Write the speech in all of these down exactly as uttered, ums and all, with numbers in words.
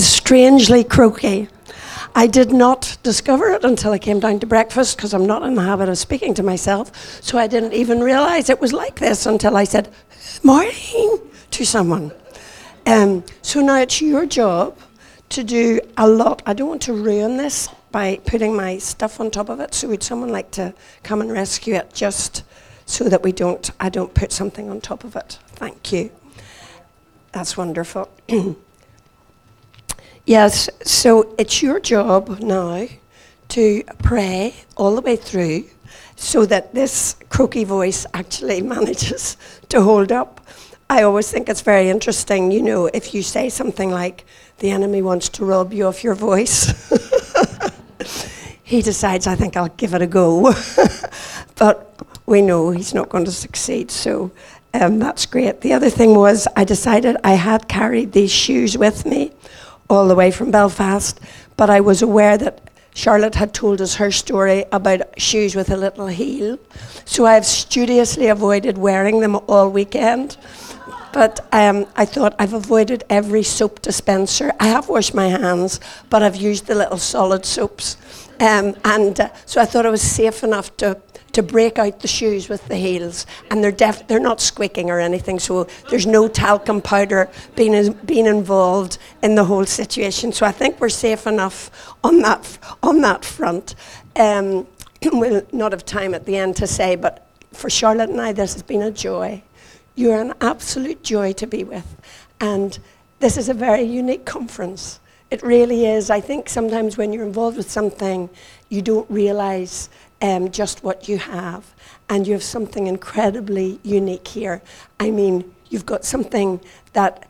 is strangely croaky. I did not discover it until I came down to breakfast, because I'm not in the habit of speaking to myself, so I didn't even realize it was like this until I said, morning, to someone. Um, so now it's your job to do a lot. I don't want to ruin this by putting my stuff on top of it, so would someone like to come and rescue it just so that we don't, I don't put something on top of it? Thank you. That's wonderful. Yes, so it's your job now to pray all the way through so that this croaky voice actually manages to hold up. I always think it's very interesting, you know, if you say something like, the enemy wants to rob you of your voice. He decides, I think I'll give it a go. But we know he's not going to succeed, so um, that's great. The other thing was, I decided I had carried these shoes with me all the way from Belfast, but I was aware that Charlotte had told us her story about shoes with a little heel, so I've studiously avoided wearing them all weekend. But um, I thought I've avoided every soap dispenser. I have washed my hands, but I've used the little solid soaps. Um, and uh, so I thought I was safe enough to, to break out the shoes with the heels. And they're def they're not squeaking or anything, so there's no talcum powder being, in being involved in the whole situation. So I think we're safe enough on that, f on that front. Um, we'll not have time at the end to say, but for Charlotte and I, this has been a joy. You're an absolute joy to be with, and this is a very unique conference. It really is. I think sometimes when you're involved with something, you don't realize um, just what you have, and you have something incredibly unique here. I mean, you've got something that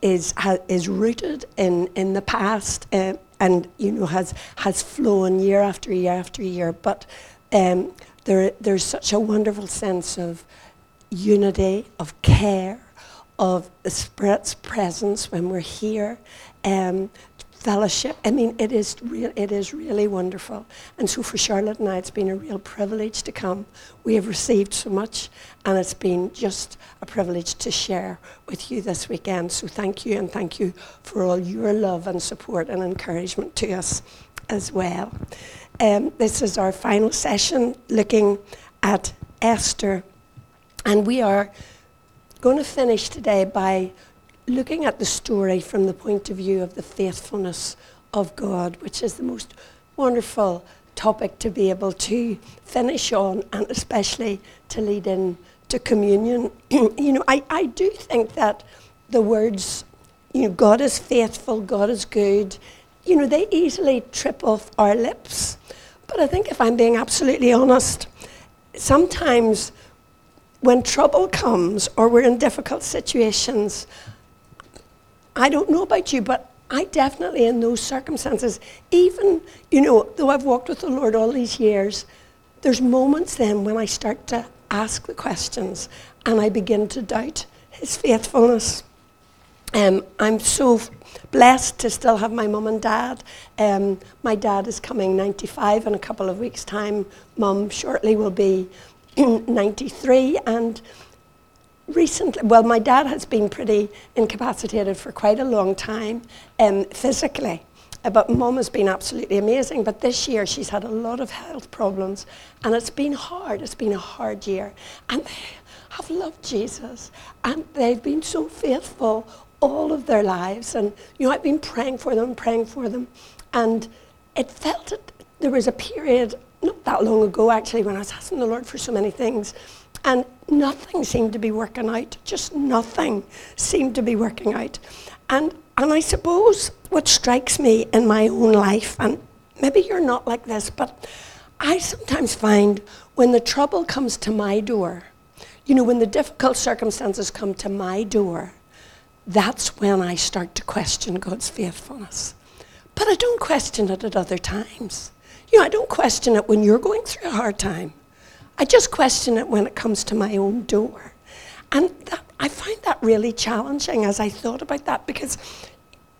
is, is rooted in, in the past uh, and, you know, has, has flown year after year after year, but um, there, there's such a wonderful sense of unity, of care, of the Spirit's presence when we're here, um, fellowship. I mean, it is real. It is really wonderful. And so for Charlotte and I, it's been a real privilege to come. We have received so much, and it's been just a privilege to share with you this weekend. So thank you, and thank you for all your love and support and encouragement to us as well. Um, this is our final session looking at Esther. And we are going to finish today by looking at the story from the point of view of the faithfulness of God, which is the most wonderful topic to be able to finish on, and especially to lead in to communion. You know, I, I do think that the words, you know, God is faithful, God is good, you know, they easily trip off our lips. But I think if I'm being absolutely honest, sometimes when trouble comes or we're in difficult situations, I don't know about you, but I definitely in those circumstances, even, you know, though I've walked with the Lord all these years, there's moments then when I start to ask the questions and I begin to doubt his faithfulness. Um, I'm so blessed to still have my mum and dad. Um, my dad is coming ninety-five in a couple of weeks' time. Mum shortly will be ninety-three, and recently, well, my dad has been pretty incapacitated for quite a long time um, physically, uh, but mum has been absolutely amazing. But this year she's had a lot of health problems, and it's been hard. It's been a hard year, and they have loved Jesus, and they've been so faithful all of their lives. And, you know, I've been praying for them, praying for them, and it felt that there was a period not that long ago, actually, when I was asking the Lord for so many things, and nothing seemed to be working out. Just nothing seemed to be working out. And, and I suppose what strikes me in my own life, and maybe you're not like this, but I sometimes find when the trouble comes to my door, you know, when the difficult circumstances come to my door, that's when I start to question God's faithfulness. But I don't question it at other times. You know, I don't question it when you're going through a hard time. I just question it when it comes to my own door. And that, I find that really challenging as I thought about that, because,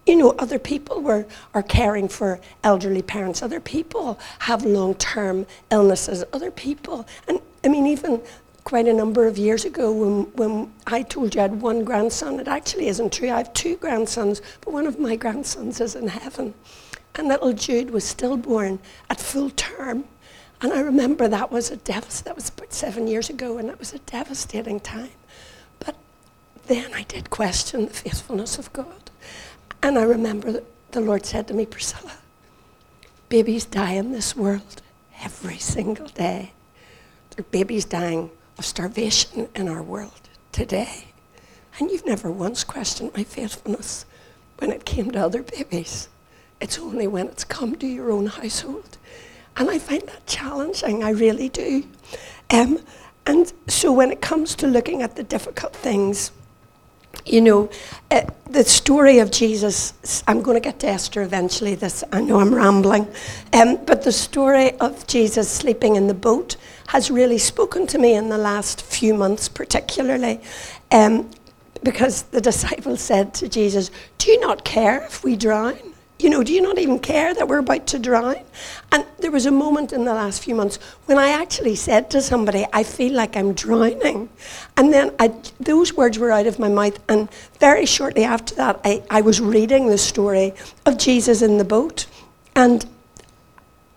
you know, other people were, are caring for elderly parents. Other people have long-term illnesses. Other people, and I mean, even quite a number of years ago when, when I told you I had one grandson. It actually isn't true. I have two grandsons, but one of my grandsons is in heaven. And little Jude was stillborn at full term. And I remember that was a devast- that was about seven years ago, and that was a devastating time. But then I did question the faithfulness of God. And I remember that the Lord said to me, Priscilla, babies die in this world every single day. There are babies dying of starvation in our world today. And you've never once questioned my faithfulness when it came to other babies. It's only when it's come to your own household. And I find that challenging, I really do. Um, and so when it comes to looking at the difficult things, you know, uh, the story of Jesus, I'm going to get to Esther eventually, this, I know I'm rambling, um, but the story of Jesus sleeping in the boat has really spoken to me in the last few months particularly, um, because the disciples said to Jesus, do you not care if we drown? You know, do you not even care that we're about to drown? And there was a moment in the last few months when I actually said to somebody, I feel like I'm drowning. And then I, those words were out of my mouth. And very shortly after that, I, I was reading the story of Jesus in the boat. And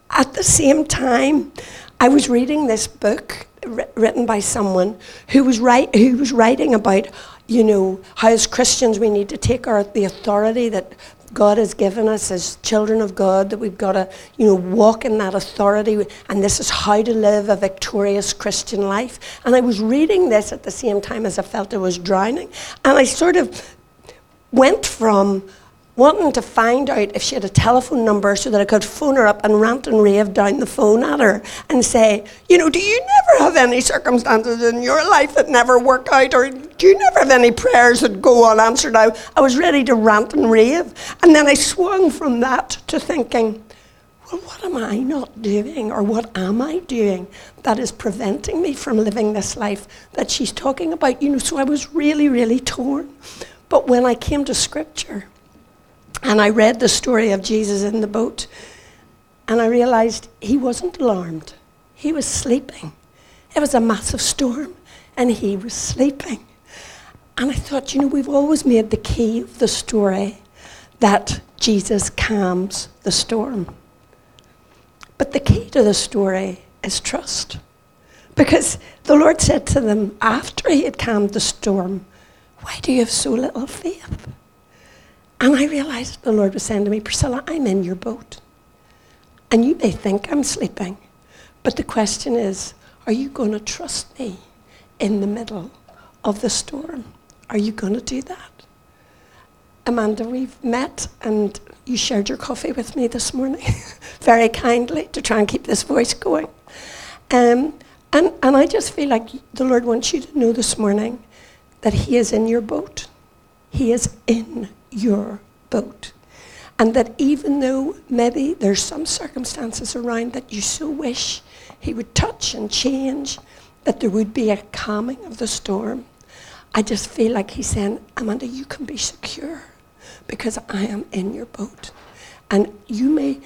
at the same time, I was reading this book written by someone who was write, who was writing about, you know, how as Christians we need to take our the authority that God has given us as children of God, that we've got to, you know, walk in that authority, and this is how to live a victorious Christian life. And I was reading this at the same time as I felt I was drowning, and I sort of went from wanting to find out if she had a telephone number so that I could phone her up and rant and rave down the phone at her and say, you know, do you never have any circumstances in your life that never work out, or do you never have any prayers that go unanswered? I, I was ready to rant and rave. And then I swung from that to thinking, well, what am I not doing, or what am I doing that is preventing me from living this life that she's talking about? You know, so I was really, really torn. But when I came to Scripture, and I read the story of Jesus in the boat, and I realized he wasn't alarmed. He was sleeping. It was a massive storm, and he was sleeping. And I thought, you know, we've always made the key of the story that Jesus calms the storm. But the key to the story is trust. Because the Lord said to them after he had calmed the storm, why do you have so little faith? And I realized the Lord was saying to me, Priscilla, I'm in your boat. And you may think I'm sleeping, but the question is, are you going to trust me in the middle of the storm? Are you going to do that? Amanda, we've met, and you shared your coffee with me this morning, very kindly, to try and keep this voice going. Um, and, and I just feel like the Lord wants you to know this morning that he is in your boat. He is in your boat. And that even though maybe there's some circumstances around that you so wish he would touch and change, that there would be a calming of the storm, I just feel like he's saying, Amanda, you can be secure because I am in your boat. And you may,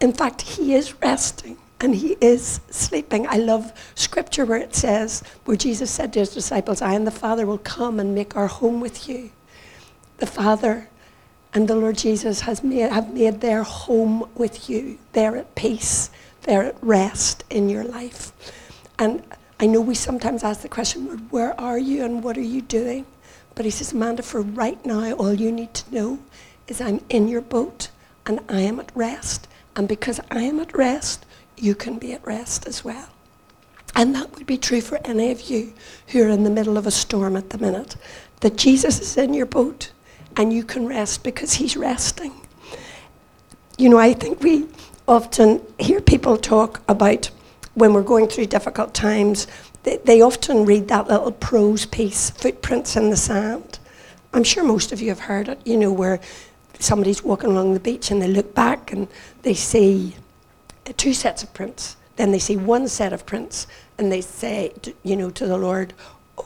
in fact, he is resting and he is sleeping. I love Scripture where it says, where Jesus said to his disciples, I and the Father will come and make our home with you. The Father and the Lord Jesus has made, have made their home with you. They're at peace. They're at rest in your life. And I know we sometimes ask the question, where are you and what are you doing? But he says, Amanda, for right now, all you need to know is I'm in your boat and I am at rest. And because I am at rest, you can be at rest as well. And that would be true for any of you who are in the middle of a storm at the minute, that Jesus is in your boat. And you can rest because he's resting. You know, I think we often hear people talk about when we're going through difficult times, they, they often read that little prose piece, Footprints in the Sand. I'm sure most of you have heard it, you know, where somebody's walking along the beach and they look back and they see two sets of prints. Then they see one set of prints and they say, you know, to the Lord,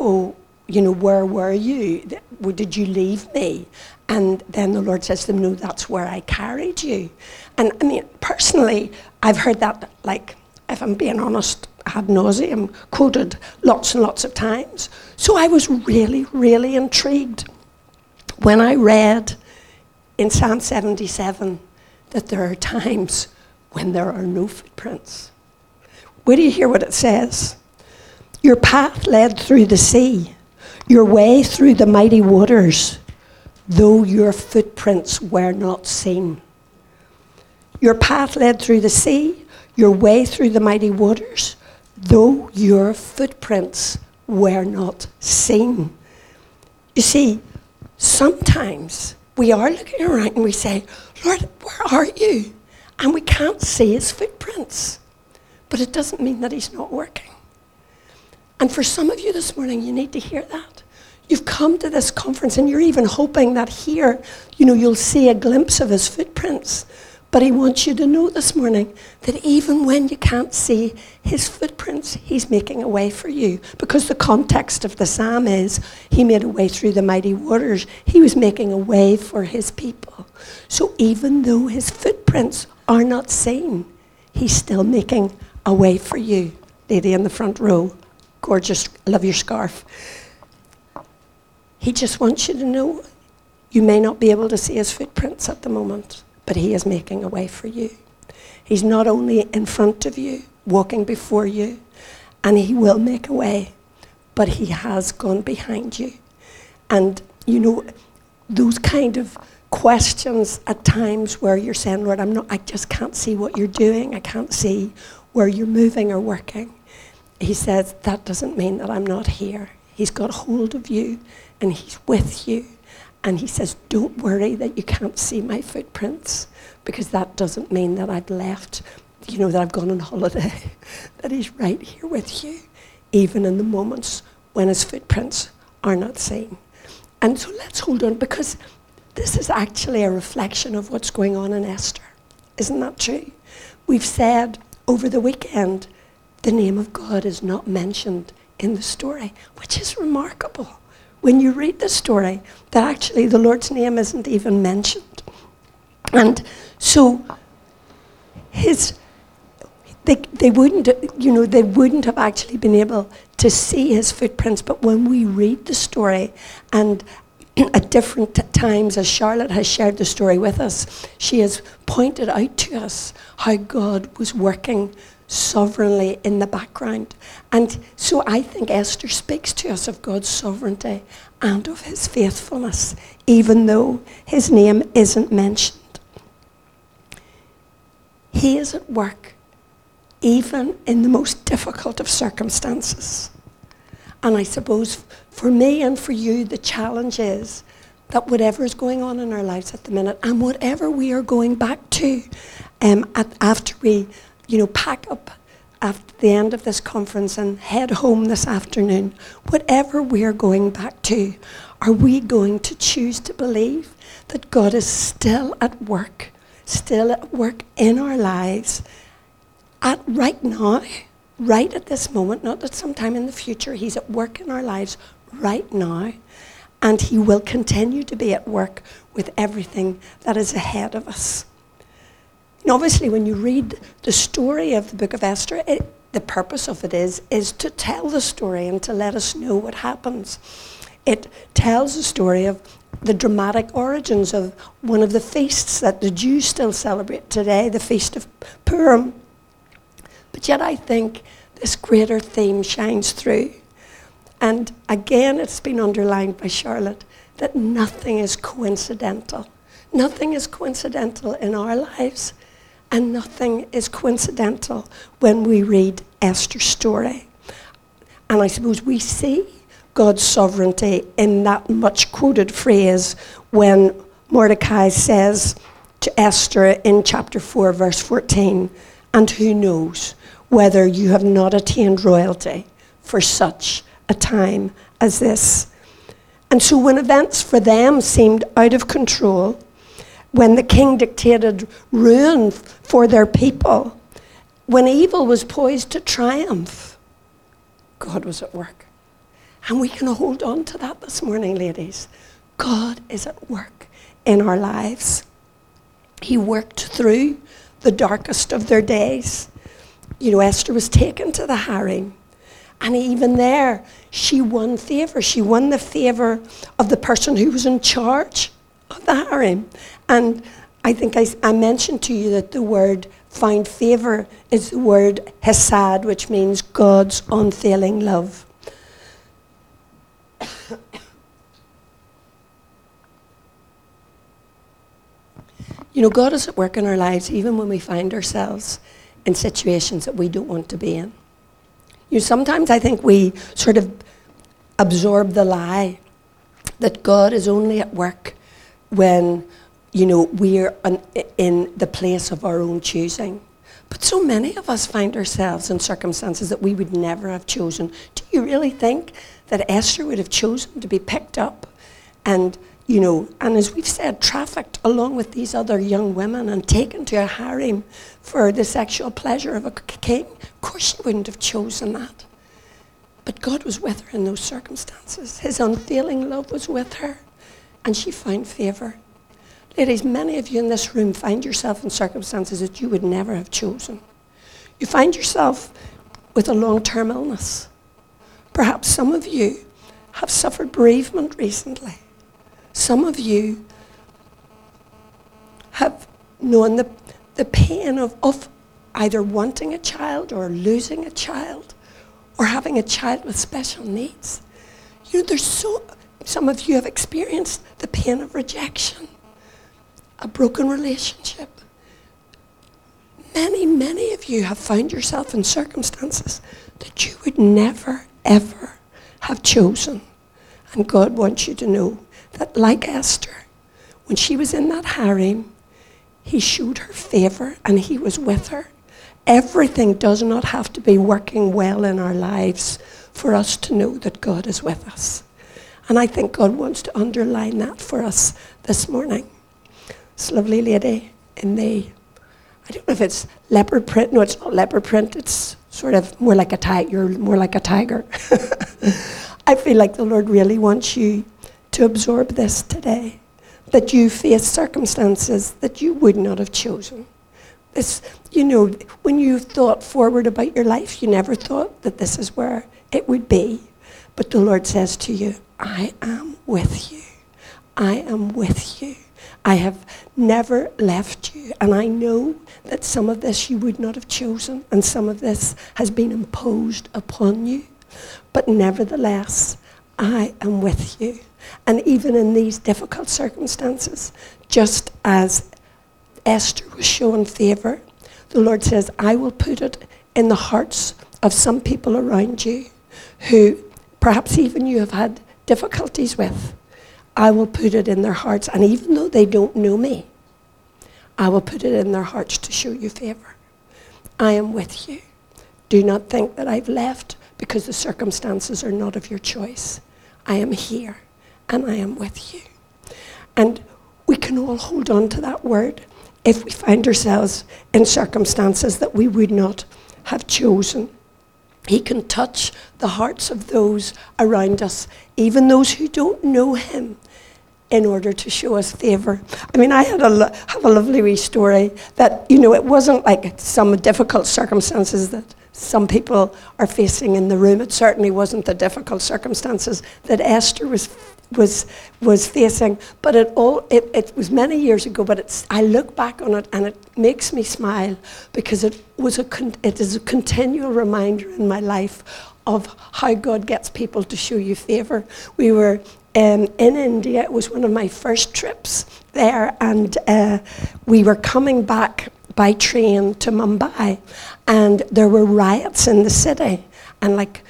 oh, you know, where were you? Where did you leave me? And then the Lord says to them, no, that's where I carried you. And I mean, personally, I've heard that, like, if I'm being honest, ad nauseum quoted lots and lots of times. So I was really, really intrigued when I read in Psalm seventy-seven that there are times when there are no footprints. Wait till you hear what it says. Your path led through the sea, your way through the mighty waters, though your footprints were not seen. Your path led through the sea, your way through the mighty waters, though your footprints were not seen. You see, sometimes we are looking around and we say, Lord, where are you? And we can't see his footprints. But it doesn't mean that he's not working. And for some of you this morning, you need to hear that. You've come to this conference and you're even hoping that here, you know, you'll see a glimpse of his footprints. But he wants you to know this morning that even when you can't see his footprints, he's making a way for you. Because the context of the psalm is, he made a way through the mighty waters. He was making a way for his people. So even though his footprints are not seen, he's still making a way for you. Lady in the front row, gorgeous, love your scarf. He just wants you to know you may not be able to see his footprints at the moment, but he is making a way for you. He's not only in front of you, walking before you, and he will make a way, but he has gone behind you. And, you know, those kind of questions at times where you're saying, Lord, I'm not, I just can't see what you're doing. I can't see where you're moving or working. He says, that doesn't mean that I'm not here. He's got hold of you, and he's with you. And he says, don't worry that you can't see my footprints, because that doesn't mean that I've left, you know, that I've gone on holiday, that he's right here with you, even in the moments when his footprints are not seen. And so let's hold on, because this is actually a reflection of what's going on in Esther. Isn't that true? We've said over the weekend, the name of God is not mentioned in the story, which is remarkable. When you read the story, that actually the Lord's name isn't even mentioned. And so his, they, they wouldn't, you know, they wouldn't have actually been able to see his footprints. But when we read the story, and at different t- times as Charlotte has shared the story with us, she has pointed out to us how God was working sovereignly in the background. And so I think Esther speaks to us of God's sovereignty and of his faithfulness, even though his name isn't mentioned. He is at work, even in the most difficult of circumstances. And I suppose for me and for you, the challenge is that whatever is going on in our lives at the minute, and whatever we are going back to um, at, after we you know, pack up at the end of this conference and head home this afternoon, whatever we're going back to, are we going to choose to believe that God is still at work, still at work in our lives, at right now, right at this moment, not that sometime in the future, he's at work in our lives right now, and he will continue to be at work with everything that is ahead of us. Now, obviously, when you read the story of the book of Esther, it, the purpose of it is, is to tell the story and to let us know what happens. It tells the story of the dramatic origins of one of the feasts that the Jews still celebrate today, the Feast of Purim. But yet I think this greater theme shines through. And again, it's been underlined by Charlotte that nothing is coincidental. Nothing is coincidental in our lives. And nothing is coincidental when we read Esther's story. And I suppose we see God's sovereignty in that much quoted phrase when Mordecai says to Esther in chapter four, verse fourteen, and who knows whether you have not attained royalty for such a time as this. And so when events for them seemed out of control, when the king dictated ruin for their people, when evil was poised to triumph, God was at work. And we can hold on to that this morning, ladies. God is at work in our lives. He worked through the darkest of their days. you know, Esther was taken to the harem. And even there, she won favor. She won the favor of the person who was in charge of the harem. And I think I, I mentioned to you that the word find favor is the word hesed, which means God's unfailing love. You know, God is at work in our lives even when we find ourselves in situations that we don't want to be in. You know, sometimes I think we sort of absorb the lie that God is only at work when, you know, we're an, in the place of our own choosing. But so many of us find ourselves in circumstances that we would never have chosen. Do you really think that Esther would have chosen to be picked up and, you know, and as we've said, trafficked along with these other young women and taken to a harem for the sexual pleasure of a king? Of course she wouldn't have chosen that. But God was with her in those circumstances. His unfailing love was with her, and she found favor. Ladies, many of you in this room find yourself in circumstances that you would never have chosen. You find yourself with a long-term illness. Perhaps some of you have suffered bereavement recently. Some of you have known the, the pain of, of either wanting a child or losing a child or having a child with special needs. You know, there's so, some of you have experienced the pain of rejection, a broken relationship. Many, many of you have found yourself in circumstances that you would never, ever have chosen. And God wants you to know that like Esther, when she was in that harem, he showed her favor and he was with her. Everything does not have to be working well in our lives for us to know that God is with us. And I think God wants to underline that for us this morning. This lovely lady in the, I don't know if it's leopard print, no it's not leopard print, it's sort of more like a tiger, you're more like a tiger. I feel like the Lord really wants you to absorb this today, that you face circumstances that you would not have chosen. This, you know, when you thought forward about your life, you never thought that this is where it would be. But the Lord says to you, I am with you. I am with you. I have never left you. And I know that some of this you would not have chosen, and some of this has been imposed upon you. But nevertheless, I am with you. And even in these difficult circumstances, just as Esther was shown favor, the Lord says, I will put it in the hearts of some people around you who perhaps even you have had difficulties with. I will put it in their hearts, and even though they don't know me, I will put it in their hearts to show you favor. I am with you. Do not think that I've left because the circumstances are not of your choice. I am here. And I am with you. And we can all hold on to that word if we find ourselves in circumstances that we would not have chosen. He can touch the hearts of those around us, even those who don't know him, in order to show us favor. I mean, I had a lo- have a lovely wee story that, you know, it wasn't like some difficult circumstances that some people are facing in the room. It certainly wasn't the difficult circumstances that Esther was was was facing, but it all it, it was many years ago, but it's, I look back on it and it makes me smile because it was a con- it is a continual reminder in my life of how God gets people to show you favor. We were um, in India. It was one of my first trips there, and uh, we were coming back by train to Mumbai, and there were riots in the city, and like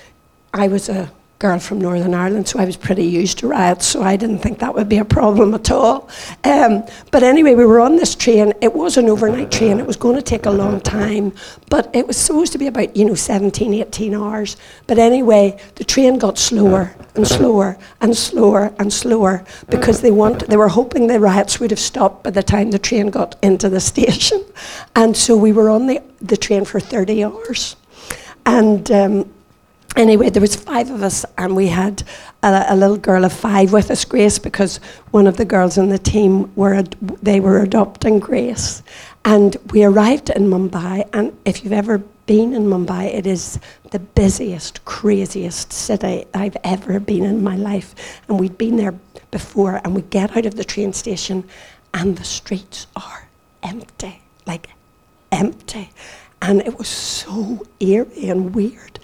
I was a girl from Northern Ireland, so I was pretty used to riots, so I didn't think that would be a problem at all. Um, but anyway, we were on this train. It was an overnight train. It was going to take a long time, but it was supposed to be about, you know, seventeen, eighteen hours. But anyway, the train got slower and slower and slower and slower because they want, they were hoping the riots would have stopped by the time the train got into the station. And so we were on the, the train for thirty hours. And um, Anyway, there was five of us, and we had a, a little girl of five with us, Grace, because one of the girls in the team, were ad- they were adopting Grace. And we arrived in Mumbai, and if you've ever been in Mumbai. It is the busiest, craziest city I've ever been in my life. And we'd been there before, and we get out of the train station, and the streets are empty, like empty. And it was so eerie and weird.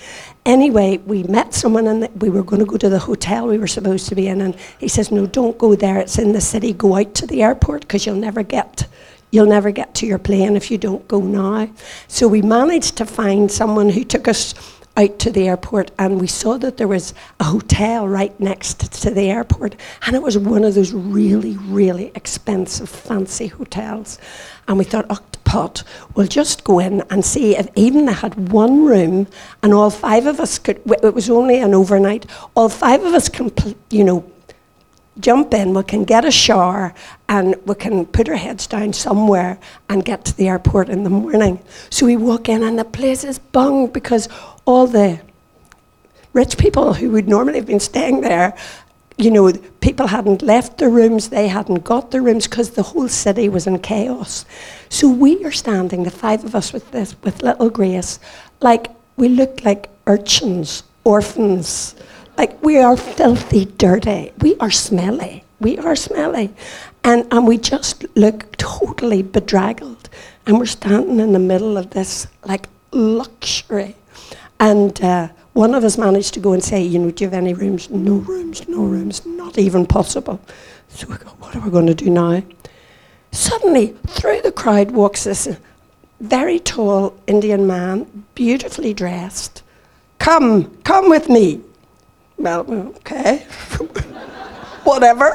Anyway, we met someone, and we were going to go to the hotel we were supposed to be in, and he says, no, don't go there. It's in the city. Go out to the airport, because you'll never get you'll never get to your plane if you don't go now. So we managed to find someone who took us out to the airport, and we saw that there was a hotel right next to the airport, and it was one of those really, really expensive, fancy hotels. And we thought, oh, pot, we'll just go in and see if even they had one room, and all five of us could, it was only an overnight, all five of us can, you know, jump in, we can get a shower, and we can put our heads down somewhere and get to the airport in the morning. So we walk in, and the place is bung, because all the rich people who would normally have been staying there, you know, people hadn't left their rooms, they hadn't got their rooms, because the whole city was in chaos. So we are standing, the five of us with this, with little Grace, like we looked like urchins, orphans. Like, we are filthy, dirty. We are smelly. We are smelly. And, and we just look totally bedraggled. And we're standing in the middle of this, like, luxury. And uh, one of us managed to go and say, you know, do you have any rooms? No rooms, no rooms, not even possible. So we go, what are we going to do now? Suddenly, through the crowd walks this very tall Indian man, beautifully dressed. Come, come with me. Well, okay, whatever.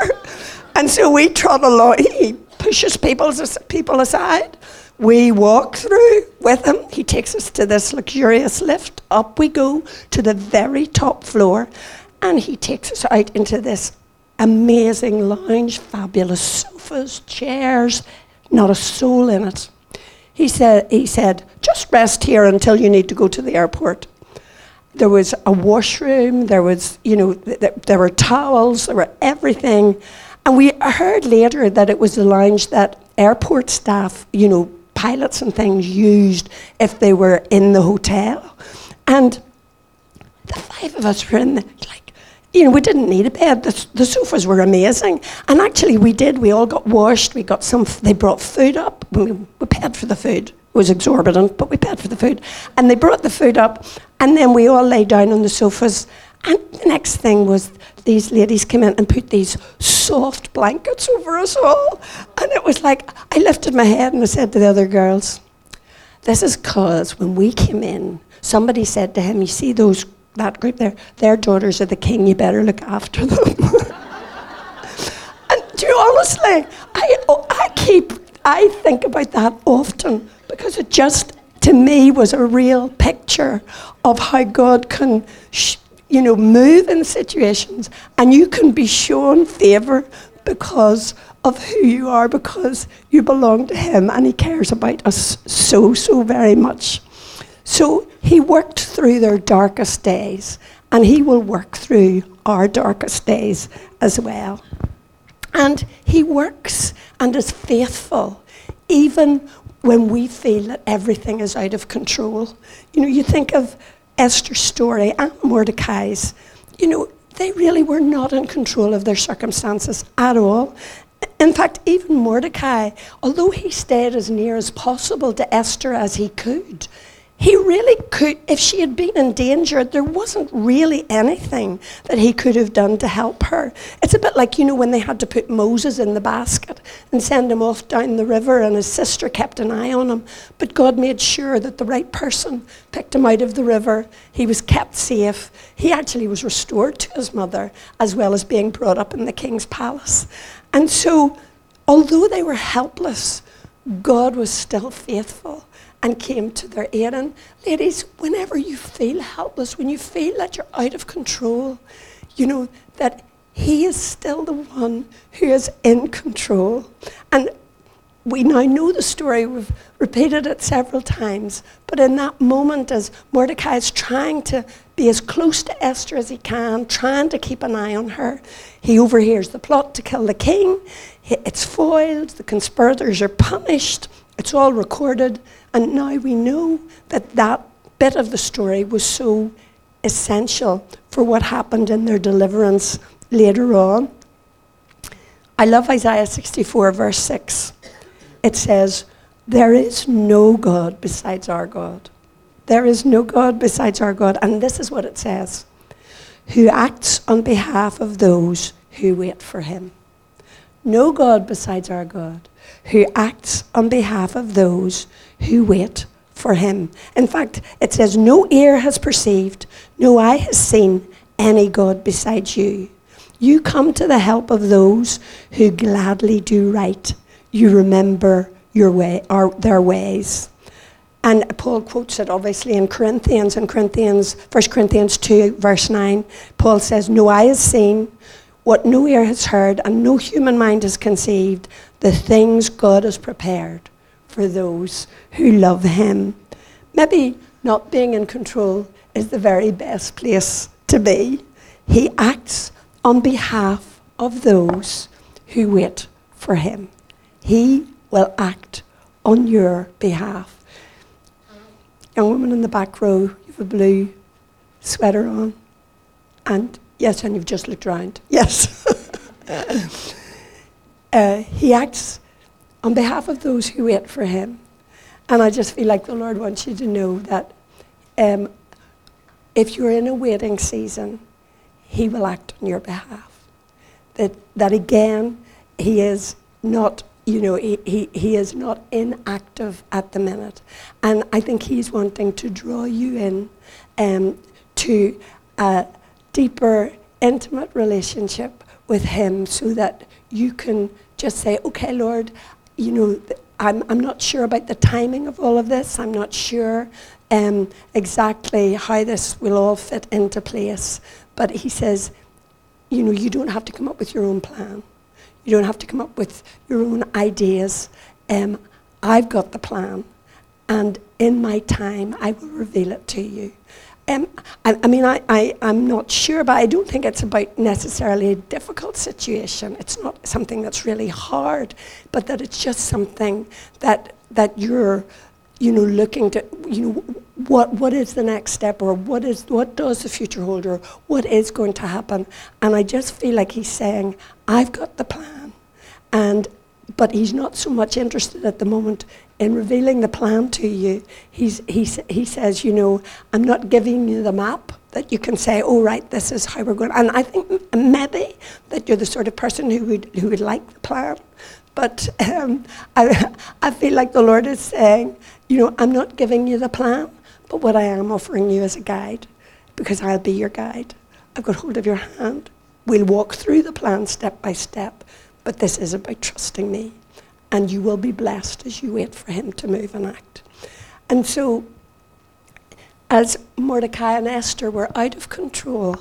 And so we trot along. He pushes people, people aside. We walk through with him. He takes us to this luxurious lift. Up we go to the very top floor. And he takes us out into this amazing lounge, fabulous sofas, chairs, not a soul in it. He said, he said, just rest here until you need to go to the airport. There was a washroom, there was, you know, th th there were towels, there were everything. And we heard later that it was the lounge that airport staff, you know, pilots and things used if they were in the hotel. And the five of us were in the, like, you know, we didn't need a bed. The, the sofas were amazing. And actually we did, we all got washed, we got some, f they brought food up, we, we paid for the food. It was exorbitant, but we paid for the food. And they brought the food up, and then we all lay down on the sofas. And the next thing was these ladies came in and put these soft blankets over us all. And it was like, I lifted my head and I said to the other girls, this is because when we came in, somebody said to him, you see those that group there? Their daughters are the king, you better look after them. And do you honestly, I, oh, I keep, I think about that often. Because it just, to me, was a real picture of how God can, sh you know, move in situations. And you can be shown favour because of who you are, because you belong to him, and he cares about us so, so very much. So he worked through their darkest days, and he will work through our darkest days as well. And he works and is faithful, even when we feel that everything is out of control. You know, you think of Esther's story and Mordecai's. You know, they really were not in control of their circumstances at all. In fact, even Mordecai, although he stayed as near as possible to Esther as he could, he really could, if she had been in danger, there wasn't really anything that he could have done to help her. It's a bit like, you know, when they had to put Moses in the basket and send him off down the river, and his sister kept an eye on him. But God made sure that the right person picked him out of the river. He was kept safe. He actually was restored to his mother, as well as being brought up in the king's palace. And so, although they were helpless, God was still faithful and came to their aid. And ladies, whenever you feel helpless, when you feel that you're out of control, you know that he is still the one who is in control. And we now know the story, we've repeated it several times, but in that moment, as Mordecai is trying to be as close to Esther as he can, trying to keep an eye on her, he overhears the plot to kill the king. It's foiled, the conspirators are punished, it's all recorded, and now we know that that bit of the story was so essential for what happened in their deliverance later on. I love Isaiah sixty-four, verse six. It says, there is no God besides our God. There is no God besides our God. And this is what it says. Who acts on behalf of those who wait for him. No God besides our God. Who acts on behalf of those who wait for him. In fact, it says, no ear has perceived, no eye has seen any God besides you. You come to the help of those who gladly do right. You remember your way, or their ways. And Paul quotes it obviously in Corinthians, in Corinthians, First Corinthians two, verse nine. Paul says, no eye has seen, what no ear has heard, and no human mind has conceived, the things God has prepared for those who love him. Maybe not being in control is the very best place to be. He acts on behalf of those who wait for him. He will act on your behalf. Young woman in the back row, you have a blue sweater on. And yes, and you've just looked around. Yes. uh, he acts on behalf of those who wait for him. And I just feel like the Lord wants you to know that um, if you're in a waiting season, he will act on your behalf. That, that again, he is not You know, he, he, he is not inactive at the minute. And I think he's wanting to draw you in um, to a deeper, intimate relationship with him so that you can just say, okay, Lord, you know, I'm, I'm not sure about the timing of all of this. I'm not sure um, exactly how this will all fit into place. But he says, you know, you don't have to come up with your own plan. You don't have to come up with your own ideas. Um, I've got the plan, and in my time, I will reveal it to you. Um, I, I mean, I, I, I'm not sure, but I don't think it's about necessarily a difficult situation. It's not something that's really hard, but that it's just something that that you're, you know, looking to, you know, what what is the next step, or what is what does the future hold, or what is going to happen? And I just feel like he's saying, I've got the plan, and but he's not so much interested at the moment in revealing the plan to you. He's he he says, you know, I'm not giving you the map that you can say, oh right, this is how we're going. And I think maybe that you're the sort of person who would who would like the plan, but um, I I feel like the Lord is saying, you know, I'm not giving you the plan, but what I am offering you is a guide, because I'll be your guide. I've got hold of your hand. We'll walk through the plan step by step, but this is about trusting me, and you will be blessed as you wait for him to move and act. And so, as Mordecai and Esther were out of control,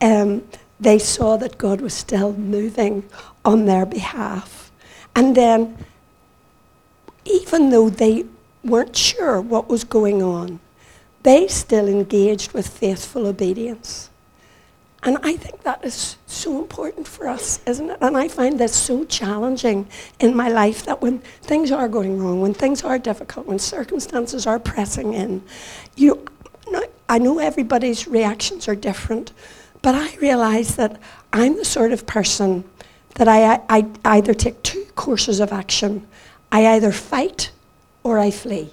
um, they saw that God was still moving on their behalf. And then, even though they weren't sure what was going on, they still engaged with faithful obedience. And I think that is so important for us, isn't it? And I find this so challenging in my life, that when things are going wrong, when things are difficult, when circumstances are pressing in, you know, I know everybody's reactions are different, but I realize that I'm the sort of person that I, I, I either take two courses of action. I either fight or I flee.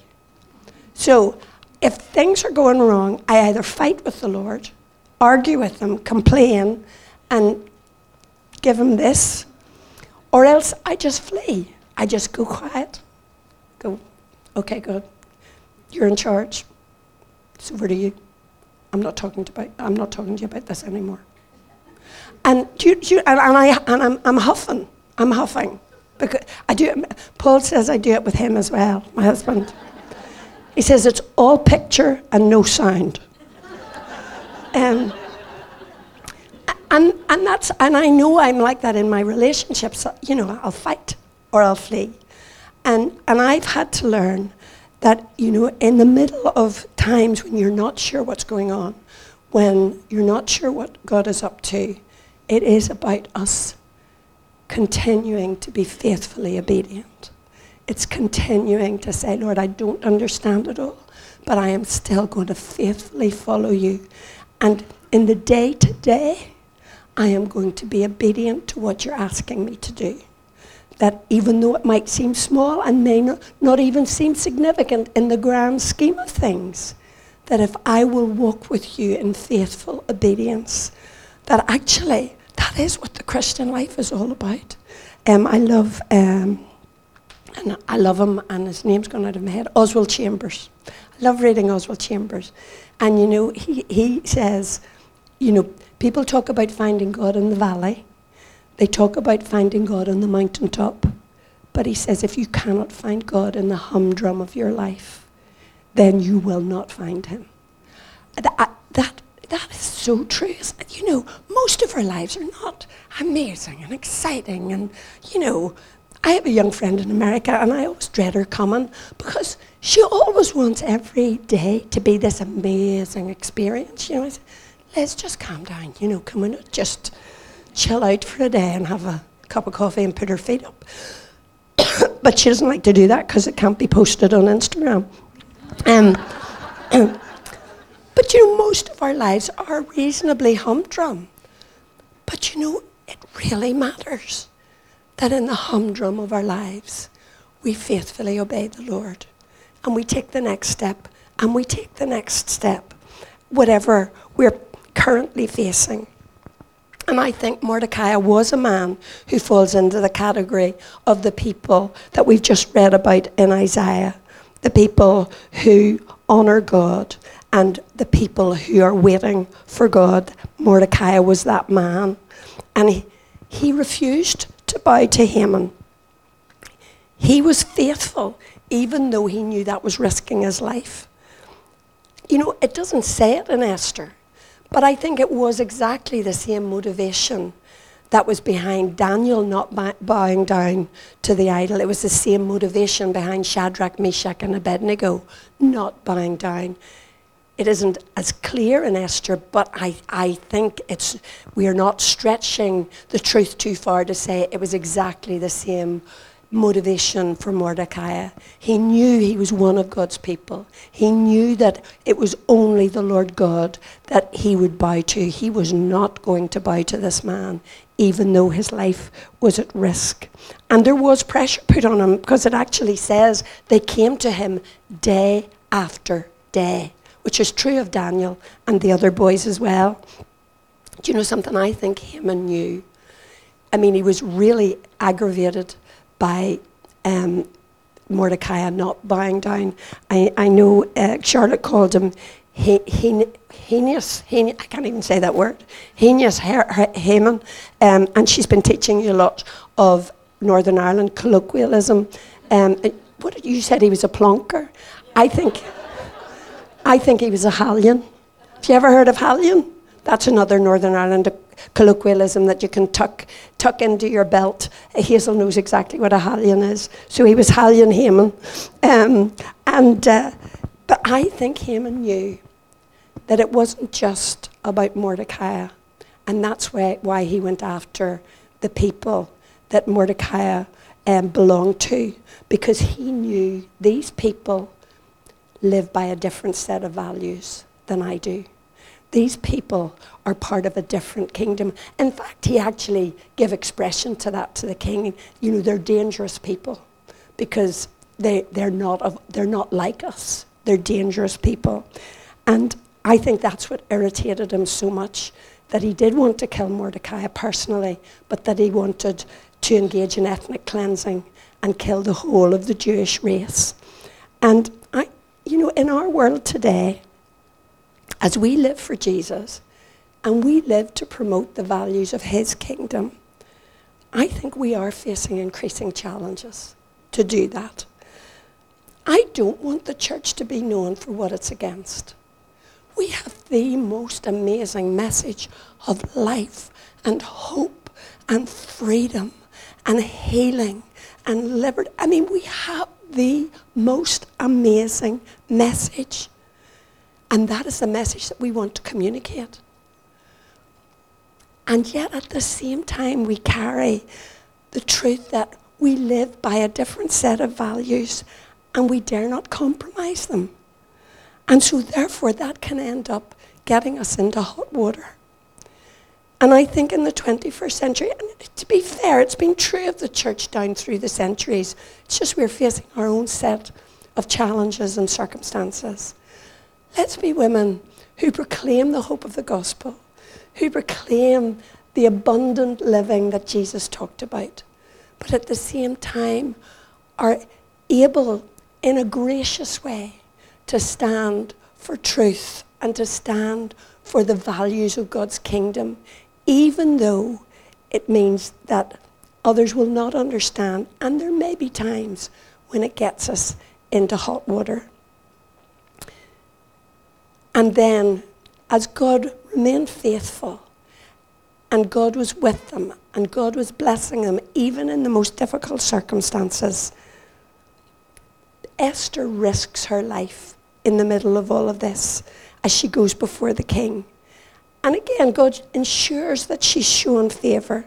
So if things are going wrong, I either fight with the Lord, argue with them, complain, and give them this, or else I just flee. I just go quiet. Go, okay, God, you're in charge. It's over to you. I'm not talking to about. I'm not talking to you about this anymore. And you, you and, and I, and I'm, I'm huffing. I'm huffing because I do it. Paul says I do it with him as well. My husband. He says it's all picture and no sound. Um, and and that's and I know I'm like that in my relationships. You know, I'll fight or I'll flee, and and I've had to learn that, you know, in the middle of times when you're not sure what's going on, when you're not sure what God is up to, it is about us continuing to be faithfully obedient. It's continuing to say, Lord, I don't understand it all, but I am still going to faithfully follow you. And in the day-to-day, I am going to be obedient to what you're asking me to do. That even though it might seem small and may not, not even seem significant in the grand scheme of things, that if I will walk with you in faithful obedience, that actually, that is what the Christian life is all about. Um, I love, um, and I love him, and his name's gone out of my head, Oswald Chambers. I love reading Oswald Chambers. And you know, he, he says, you know, people talk about finding God in the valley. They talk about finding God on the mountaintop. But he says, if you cannot find God in the humdrum of your life, then you will not find him. That, that, that is so true. You know, most of our lives are not amazing and exciting. And, you know, I have a young friend in America, and I always dread her coming because she always wants every day to be this amazing experience. You know, I said, let's just calm down. You know, can we not just chill out for a day and have a cup of coffee and put her feet up? But she doesn't like to do that because it can't be posted on Instagram. Um, but you know, most of our lives are reasonably humdrum. But you know, it really matters that in the humdrum of our lives, we faithfully obey the Lord. And we take the next step, and we take the next step, whatever we're currently facing. And I think Mordecai was a man who falls into the category of the people that we've just read about in Isaiah. The people who honor God and the people who are waiting for God. Mordecai was that man. And he, he refused to bow to Haman. He was faithful, even though he knew that was risking his life. You know, it doesn't say it in Esther. But I think it was exactly the same motivation that was behind Daniel not b- bowing down to the idol. It was the same motivation behind Shadrach, Meshach, and Abednego not bowing down. It isn't as clear in Esther, but I, I think it's we are not stretching the truth too far to say it was exactly the same motivation for Mordecai. He knew he was one of God's people. He knew that it was only the Lord God that he would bow to. He was not going to bow to this man, even though his life was at risk. And there was pressure put on him, because it actually says they came to him day after day, which is true of Daniel and the other boys as well. Do you know something? I think Haman knew. I mean, he was really aggravated by um, Mordecai not bowing down. I, I know uh, Charlotte called him he, he, heinous, heinous, I can't even say that word, heinous her, her, Haman, um, and she's been teaching you a lot of Northern Ireland colloquialism. Um, what you said he was a plonker. I think, I think he was a Hallion. Have you ever heard of Hallion? That's another Northern Ireland colloquialism that you can tuck tuck into your belt. Hazel knows exactly what a Hallion is. So he was Hallion Haman. Um, and, uh, but I think Haman knew that it wasn't just about Mordecai. And that's why, why he went after the people that Mordecai um, belonged to. Because he knew these people live by a different set of values than I do. These people are part of a different kingdom. In fact, he actually gave expression to that to the king. You know, they're dangerous people because they, they're not of, they're not like us. They're dangerous people. And I think that's what irritated him so much, that he did want to kill Mordecai personally, but that he wanted to engage in ethnic cleansing and kill the whole of the Jewish race. And, I, you know, in our world today, as we live for Jesus, and we live to promote the values of his kingdom, I think we are facing increasing challenges to do that. I don't want the church to be known for what it's against. We have the most amazing message of life and hope and freedom and healing and liberty. I mean, we have the most amazing message. And that is the message that we want to communicate. And yet at the same time, we carry the truth that we live by a different set of values and we dare not compromise them. And so therefore that can end up getting us into hot water. And I think in the twenty-first century, and to be fair, it's been true of the church down through the centuries. It's just we're facing our own set of challenges and circumstances. Let's be women who proclaim the hope of the gospel, who proclaim the abundant living that Jesus talked about, but at the same time are able in a gracious way to stand for truth and to stand for the values of God's kingdom, even though it means that others will not understand, and there may be times when it gets us into hot water. And then, as God remained faithful, and God was with them, and God was blessing them, even in the most difficult circumstances, Esther risks her life in the middle of all of this as she goes before the king. And again, God ensures that she's shown favor.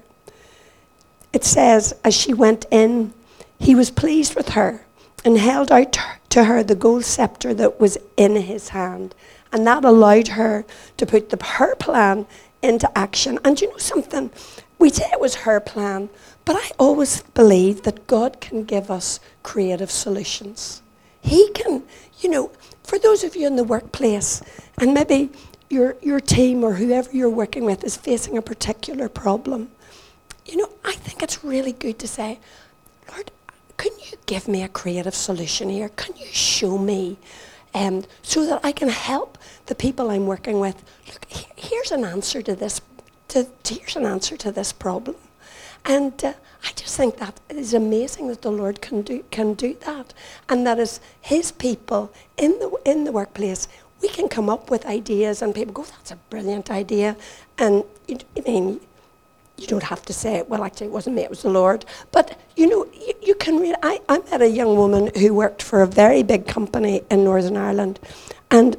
It says, as she went in, he was pleased with her and held out to her the gold scepter that was in his hand. And that allowed her to put the, her plan into action. And you know something? We say it was her plan, but I always believe that God can give us creative solutions. He can, you know, for those of you in the workplace, and maybe your your team or whoever you're working with is facing a particular problem, you know, I think it's really good to say, Lord, can you give me a creative solution here? Can you show me? Um, so that I can help the people I'm working with. Look, he, here's an answer to this. To, to, here's an answer to this problem, and uh, I just think that it is amazing that the Lord can do can do that, and that as His people in the in the workplace, we can come up with ideas, and people go, "That's a brilliant idea," and you, I mean, you don't have to say, "Well, actually, it wasn't me; it was the Lord." But you know, you, you can read. I, I met a young woman who worked for a very big company in Northern Ireland, and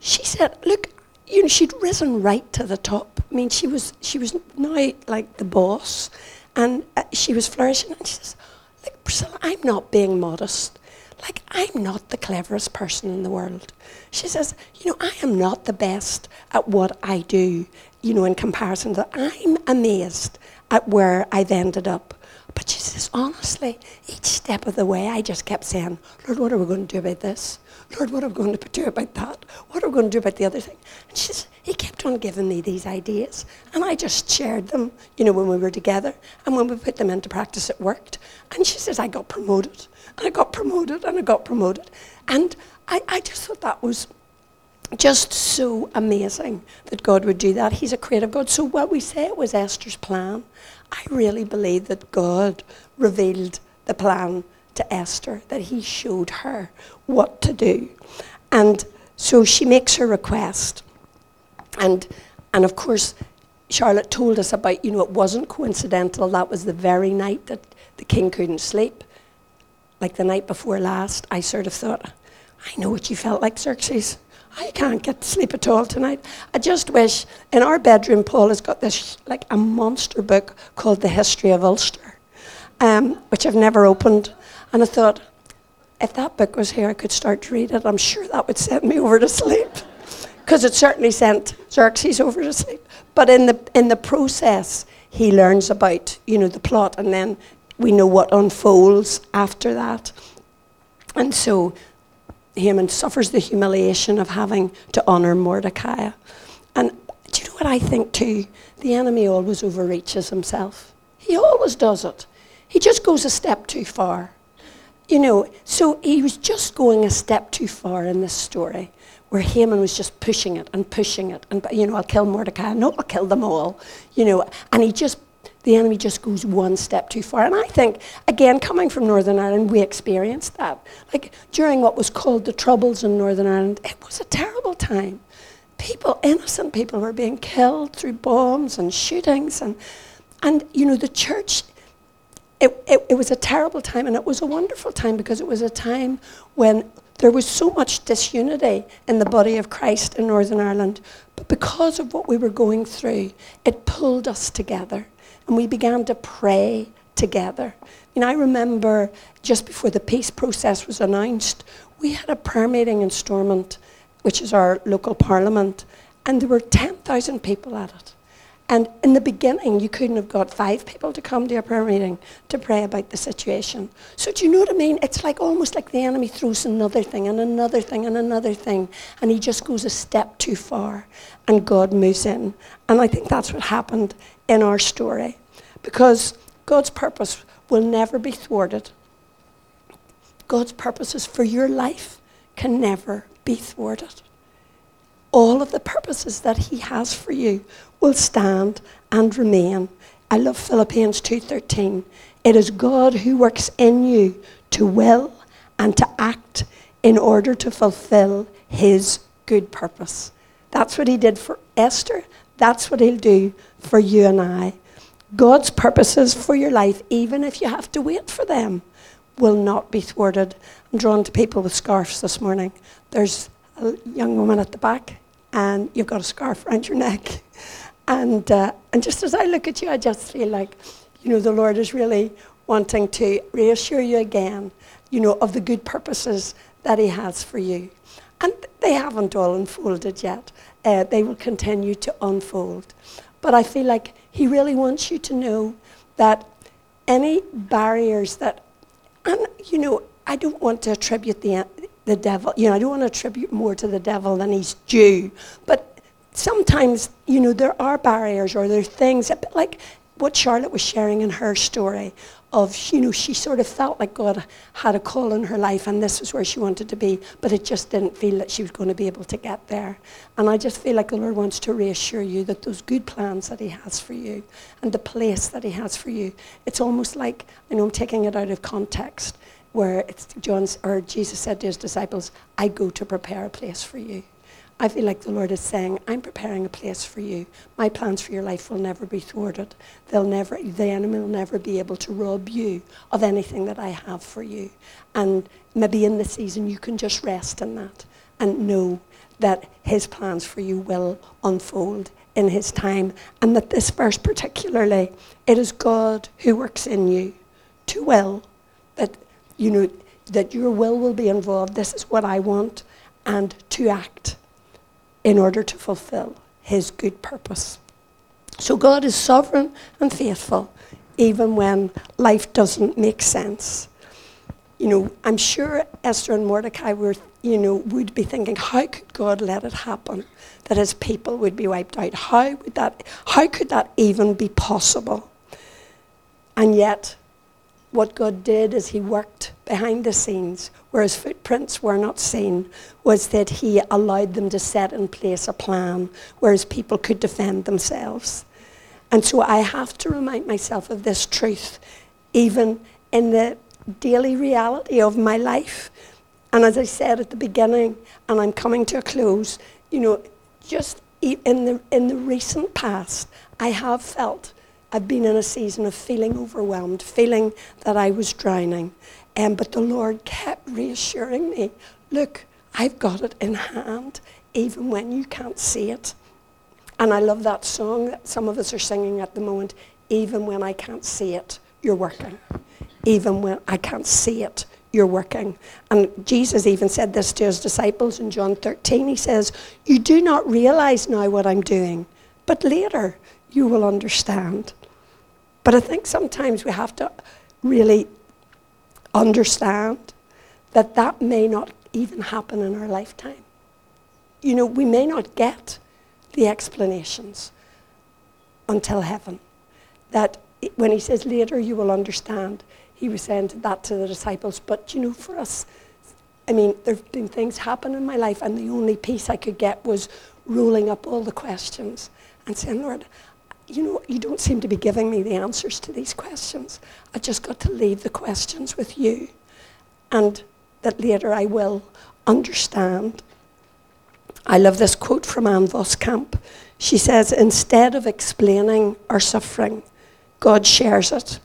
she said, "Look, you know, she'd risen right to the top. I mean, she was she was now like the boss, and uh, she was flourishing." And she says, "Look, Priscilla, I'm not being modest. Like, I'm not the cleverest person in the world." She says, "You know, I am not the best at what I do. You know, in comparison to that, I'm amazed at where I've ended up." But she says, honestly, each step of the way, I just kept saying, Lord, what are we going to do about this? Lord, what are we going to do about that? What are we going to do about the other thing? And she says, he kept on giving me these ideas. And I just shared them, you know, when we were together. And when we put them into practice, it worked. And she says, I got promoted. And I got promoted, and I got promoted. And I, I just thought that was just so amazing that God would do that. He's a creative God. So what we say it was Esther's plan, I really believe that God revealed the plan to Esther, that he showed her what to do. And so she makes her request. And and of course, Charlotte told us about, you know, it wasn't coincidental. That was the very night that the king couldn't sleep. Like the night before last, I sort of thought, I know what you felt like, Xerxes. I can't get to sleep at all tonight. I just wish, in our bedroom, Paul has got this, like a monster book called The History of Ulster, um, which I've never opened. And I thought, if that book was here, I could start to read it. I'm sure that would send me over to sleep, because it certainly sent Xerxes over to sleep. But in the in the process, he learns about, you know, the plot, and then we know what unfolds after that. And so Haman suffers the humiliation of having to honor Mordecai. And do you know what I think too? The enemy always overreaches himself. He always does it. He just goes a step too far. You know, so he was just going a step too far in this story, where Haman was just pushing it and pushing it. And, you know, I'll kill Mordecai. No, I'll kill them all. You know, and he just, the enemy just goes one step too far. And I think, again, coming from Northern Ireland, we experienced that. Like, during what was called the Troubles in Northern Ireland, it was a terrible time. People, innocent people, were being killed through bombs and shootings. And, and you know, the church, it, it, it was a terrible time, and it was a wonderful time, because it was a time when there was so much disunity in the body of Christ in Northern Ireland. But because of what we were going through, it pulled us together. And we began to pray together. And I remember just before the peace process was announced, we had a prayer meeting in Stormont, which is our local parliament, and there were ten thousand people at it. And in the beginning, you couldn't have got five people to come to a prayer meeting to pray about the situation. So do you know what I mean? It's like almost like the enemy throws another thing and another thing and another thing, and he just goes a step too far, and God moves in. And I think that's what happened in our story, because God's purpose will never be thwarted. God's purposes for your life can never be thwarted. All of the purposes that he has for you will stand and remain. I love Philippians two thirteen. It is God who works in you to will and to act in order to fulfill his good purpose. That's what he did for Esther. That's what he'll do for you and I. God's purposes for your life, even if you have to wait for them, will not be thwarted. I'm drawn to people with scarves this morning. There's a young woman at the back, and you've got a scarf around your neck. And uh, and just as I look at you, I just feel like, you know, the Lord is really wanting to reassure you again, you know, of the good purposes that he has for you. And they haven't all unfolded yet. Uh, they will continue to unfold. But I feel like he really wants you to know that any barriers that, and you know, I don't want to attribute the the devil, you know, I don't want to attribute more to the devil than he's due. But sometimes, you know, there are barriers or there are things, a bit like what Charlotte was sharing in her story of, you know, she sort of felt like God had a call in her life and this was where she wanted to be, but it just didn't feel that she was going to be able to get there. And I just feel like the Lord wants to reassure you that those good plans that he has for you and the place that he has for you, it's almost like, I know I'm taking it out of context, where it's John's, or Jesus said to his disciples, I go to prepare a place for you. I feel like the Lord is saying, I'm preparing a place for you. My plans for your life will never be thwarted. They'll never, the enemy will never be able to rob you of anything that I have for you. And maybe in this season, you can just rest in that and know that his plans for you will unfold in his time. And that this verse particularly, it is God who works in you to will, that, you know, that your will will be involved. This is what I want, and to act in order to fulfill his good purpose. So God is sovereign and faithful, even when life doesn't make sense. You know, I'm sure Esther and Mordecai were, you know, would be thinking, how could God let it happen that his people would be wiped out? How would that, how could that even be possible? And yet, what God did is he worked behind the scenes, where his footprints were not seen, was that he allowed them to set in place a plan where his people could defend themselves. And so I have to remind myself of this truth, even in the daily reality of my life. And as I said at the beginning, and I'm coming to a close, you know, just in the, in the recent past, I have felt I've been in a season of feeling overwhelmed, feeling that I was drowning. Um, but the Lord kept reassuring me, look, I've got it in hand, even when you can't see it. And I love that song that some of us are singing at the moment, even when I can't see it, you're working. Even when I can't see it, you're working. And Jesus even said this to his disciples in John thirteen. He says, you do not realize now what I'm doing, but later you will understand. But I think sometimes we have to really understand that that may not even happen in our lifetime. You know, we may not get the explanations until heaven. That when he says, later you will understand, he was saying that to the disciples. But you know, for us, I mean, there have been things happen in my life, and the only peace I could get was rolling up all the questions and saying, Lord, you know, you don't seem to be giving me the answers to these questions. I've just got to leave the questions with you, and that later I will understand. I love this quote from Anne Voskamp. She says, instead of explaining our suffering, God shares it,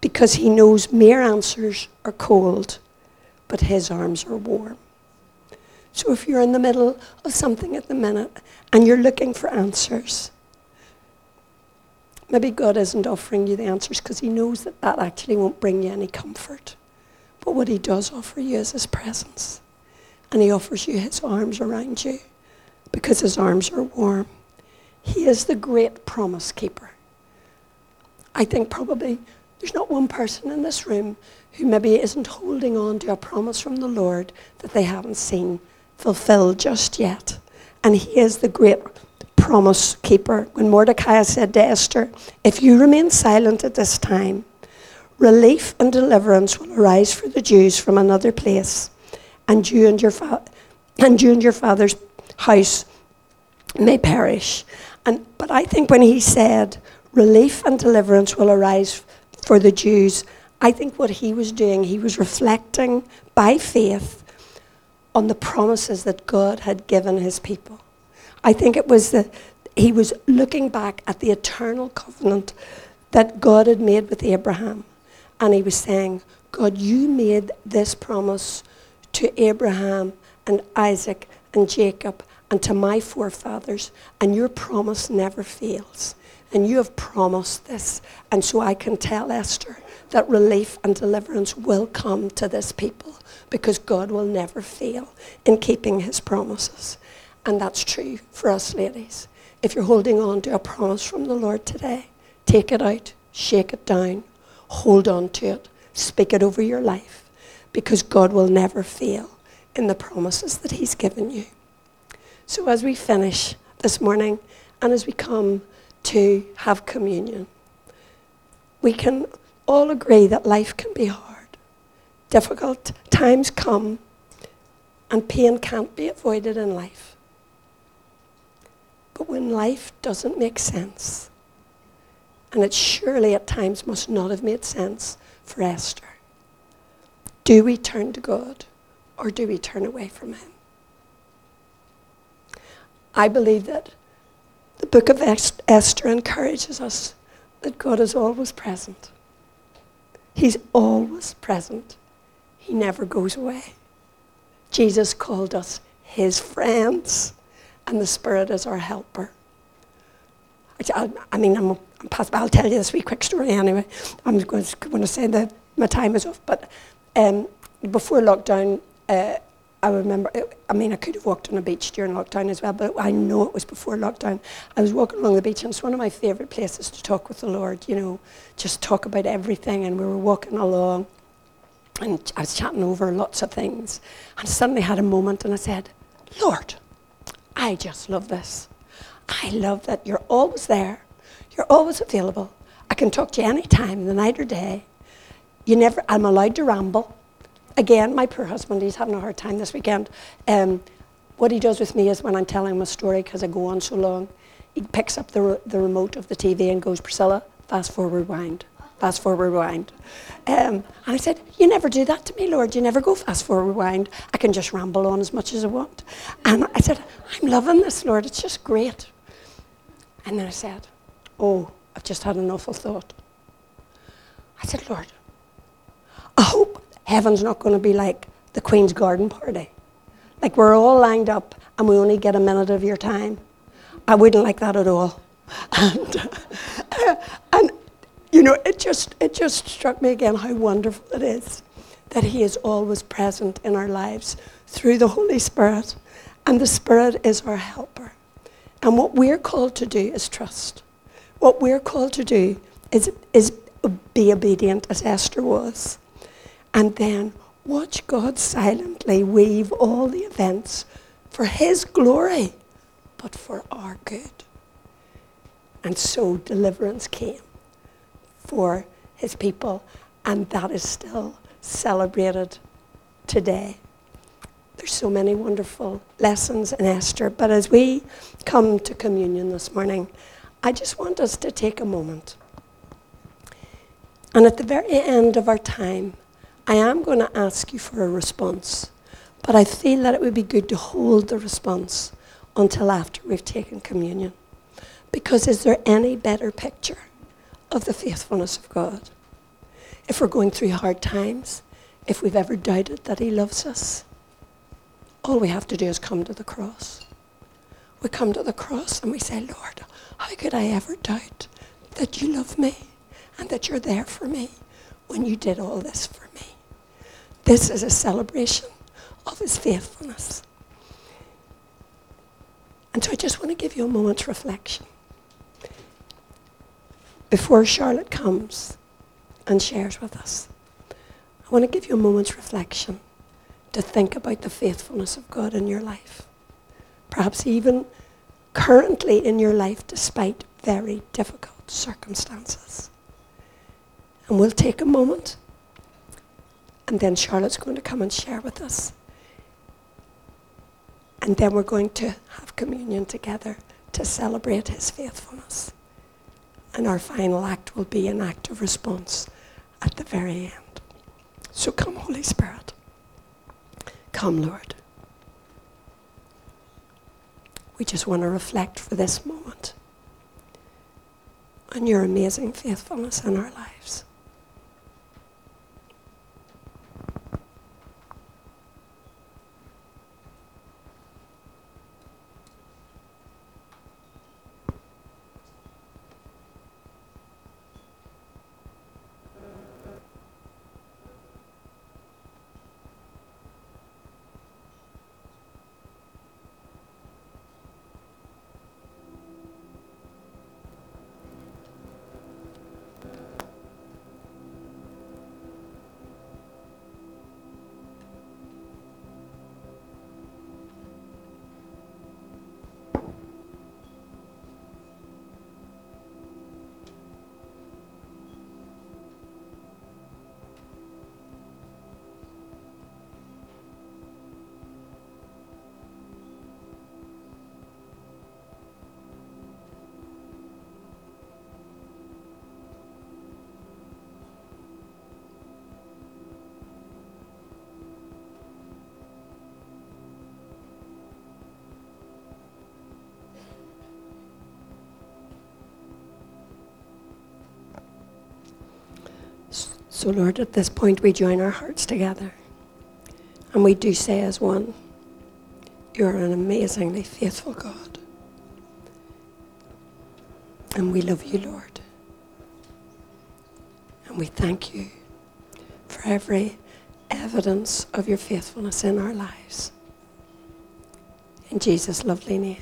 because he knows mere answers are cold, but his arms are warm. So if you're in the middle of something at the minute, and you're looking for answers, Maybe God isn't offering you the answers because he knows that that actually won't bring you any comfort. But what he does offer you is his presence. And he offers you his arms around you because his arms are warm. He is the great promise keeper. I think probably there's not one person in this room who maybe isn't holding on to a promise from the Lord that they haven't seen fulfilled just yet. And he is the great promise keeper. When Mordecai said to Esther, if you remain silent at this time, relief and deliverance will arise for the Jews from another place, and you and your, fa- and you and your father's house may perish. And but I think when he said, relief and deliverance will arise for the Jews, I think what he was doing, he was reflecting by faith on the promises that God had given his people. I think it was that he was looking back at the eternal covenant that God had made with Abraham. And he was saying, God, you made this promise to Abraham and Isaac and Jacob and to my forefathers, and your promise never fails. And you have promised this. And so I can tell Esther that relief and deliverance will come to this people because God will never fail in keeping his promises. And that's true for us ladies. If you're holding on to a promise from the Lord today, take it out, shake it down, hold on to it, speak it over your life, because God will never fail in the promises that he's given you. So as we finish this morning, and as we come to have communion, we can all agree that life can be hard. Difficult times come, and pain can't be avoided in life. But when life doesn't make sense, and it surely at times must not have made sense for Esther, do we turn to God or do we turn away from him? I believe that the book of Esther encourages us that God is always present. He's always present. He never goes away. Jesus called us his friends. And the Spirit is our helper. I, I mean, I'm, I'm past, but I'll tell you this wee quick story anyway. I'm going to, going to say that my time is off, but um, before lockdown, uh, I remember, it, I mean, I could have walked on a beach during lockdown as well, but I know it was before lockdown. I was walking along the beach, and it's one of my favourite places to talk with the Lord, you know, just talk about everything, and we were walking along, and I was chatting over lots of things, and suddenly had a moment, and I said, Lord, I just love this. I love that you're always there. You're always available. I can talk to you any time, the night or day. You never. I'm allowed to ramble. Again, my poor husband, he's having a hard time this weekend. Um, what he does with me is when I'm telling him a story, because I go on so long, he picks up the, re- the remote of the T V and goes, Priscilla, fast forward, rewind. Fast forward, rewind. Um, and I said, you never do that to me, Lord. You never go fast forward, rewind. I can just ramble on as much as I want. And I said, I'm loving this, Lord. It's just great. And then I said, oh, I've just had an awful thought. I said, Lord, I hope heaven's not going to be like the Queen's garden party. Like we're all lined up and we only get a minute of your time. I wouldn't like that at all. And, uh, and You know, it just it just struck me again how wonderful it is that he is always present in our lives through the Holy Spirit, and the Spirit is our helper. And what we're called to do is trust. What we're called to do is, is be obedient as Esther was, and then watch God silently weave all the events for his glory, but for our good. And so deliverance came for his people, and that is still celebrated today. There's so many wonderful lessons in Esther, but as we come to communion this morning, I just want us to take a moment. And at the very end of our time, I am going to ask you for a response, but I feel that it would be good to hold the response until after we've taken communion. Because is there any better picture of the faithfulness of God? If we're going through hard times, if we've ever doubted that he loves us, all we have to do is come to the cross. We come to the cross and we say, Lord, how could I ever doubt that you love me and that you're there for me when you did all this for me. This is a celebration of his faithfulness. And so I just want to give you a moment's reflection before Charlotte comes and shares with us. I want to give you a moment's reflection to think about the faithfulness of God in your life. Perhaps even currently in your life, despite very difficult circumstances. And we'll take a moment, and then Charlotte's going to come and share with us. And then we're going to have communion together to celebrate his faithfulness. And our final act will be an act of response at the very end. So come, Holy Spirit. Come, Lord. We just want to reflect for this moment on your amazing faithfulness in our lives. So, Lord, at this point we join our hearts together and we do say as one, you're an amazingly faithful God. And we love you, Lord. And we thank you for every evidence of your faithfulness in our lives. In Jesus' lovely name.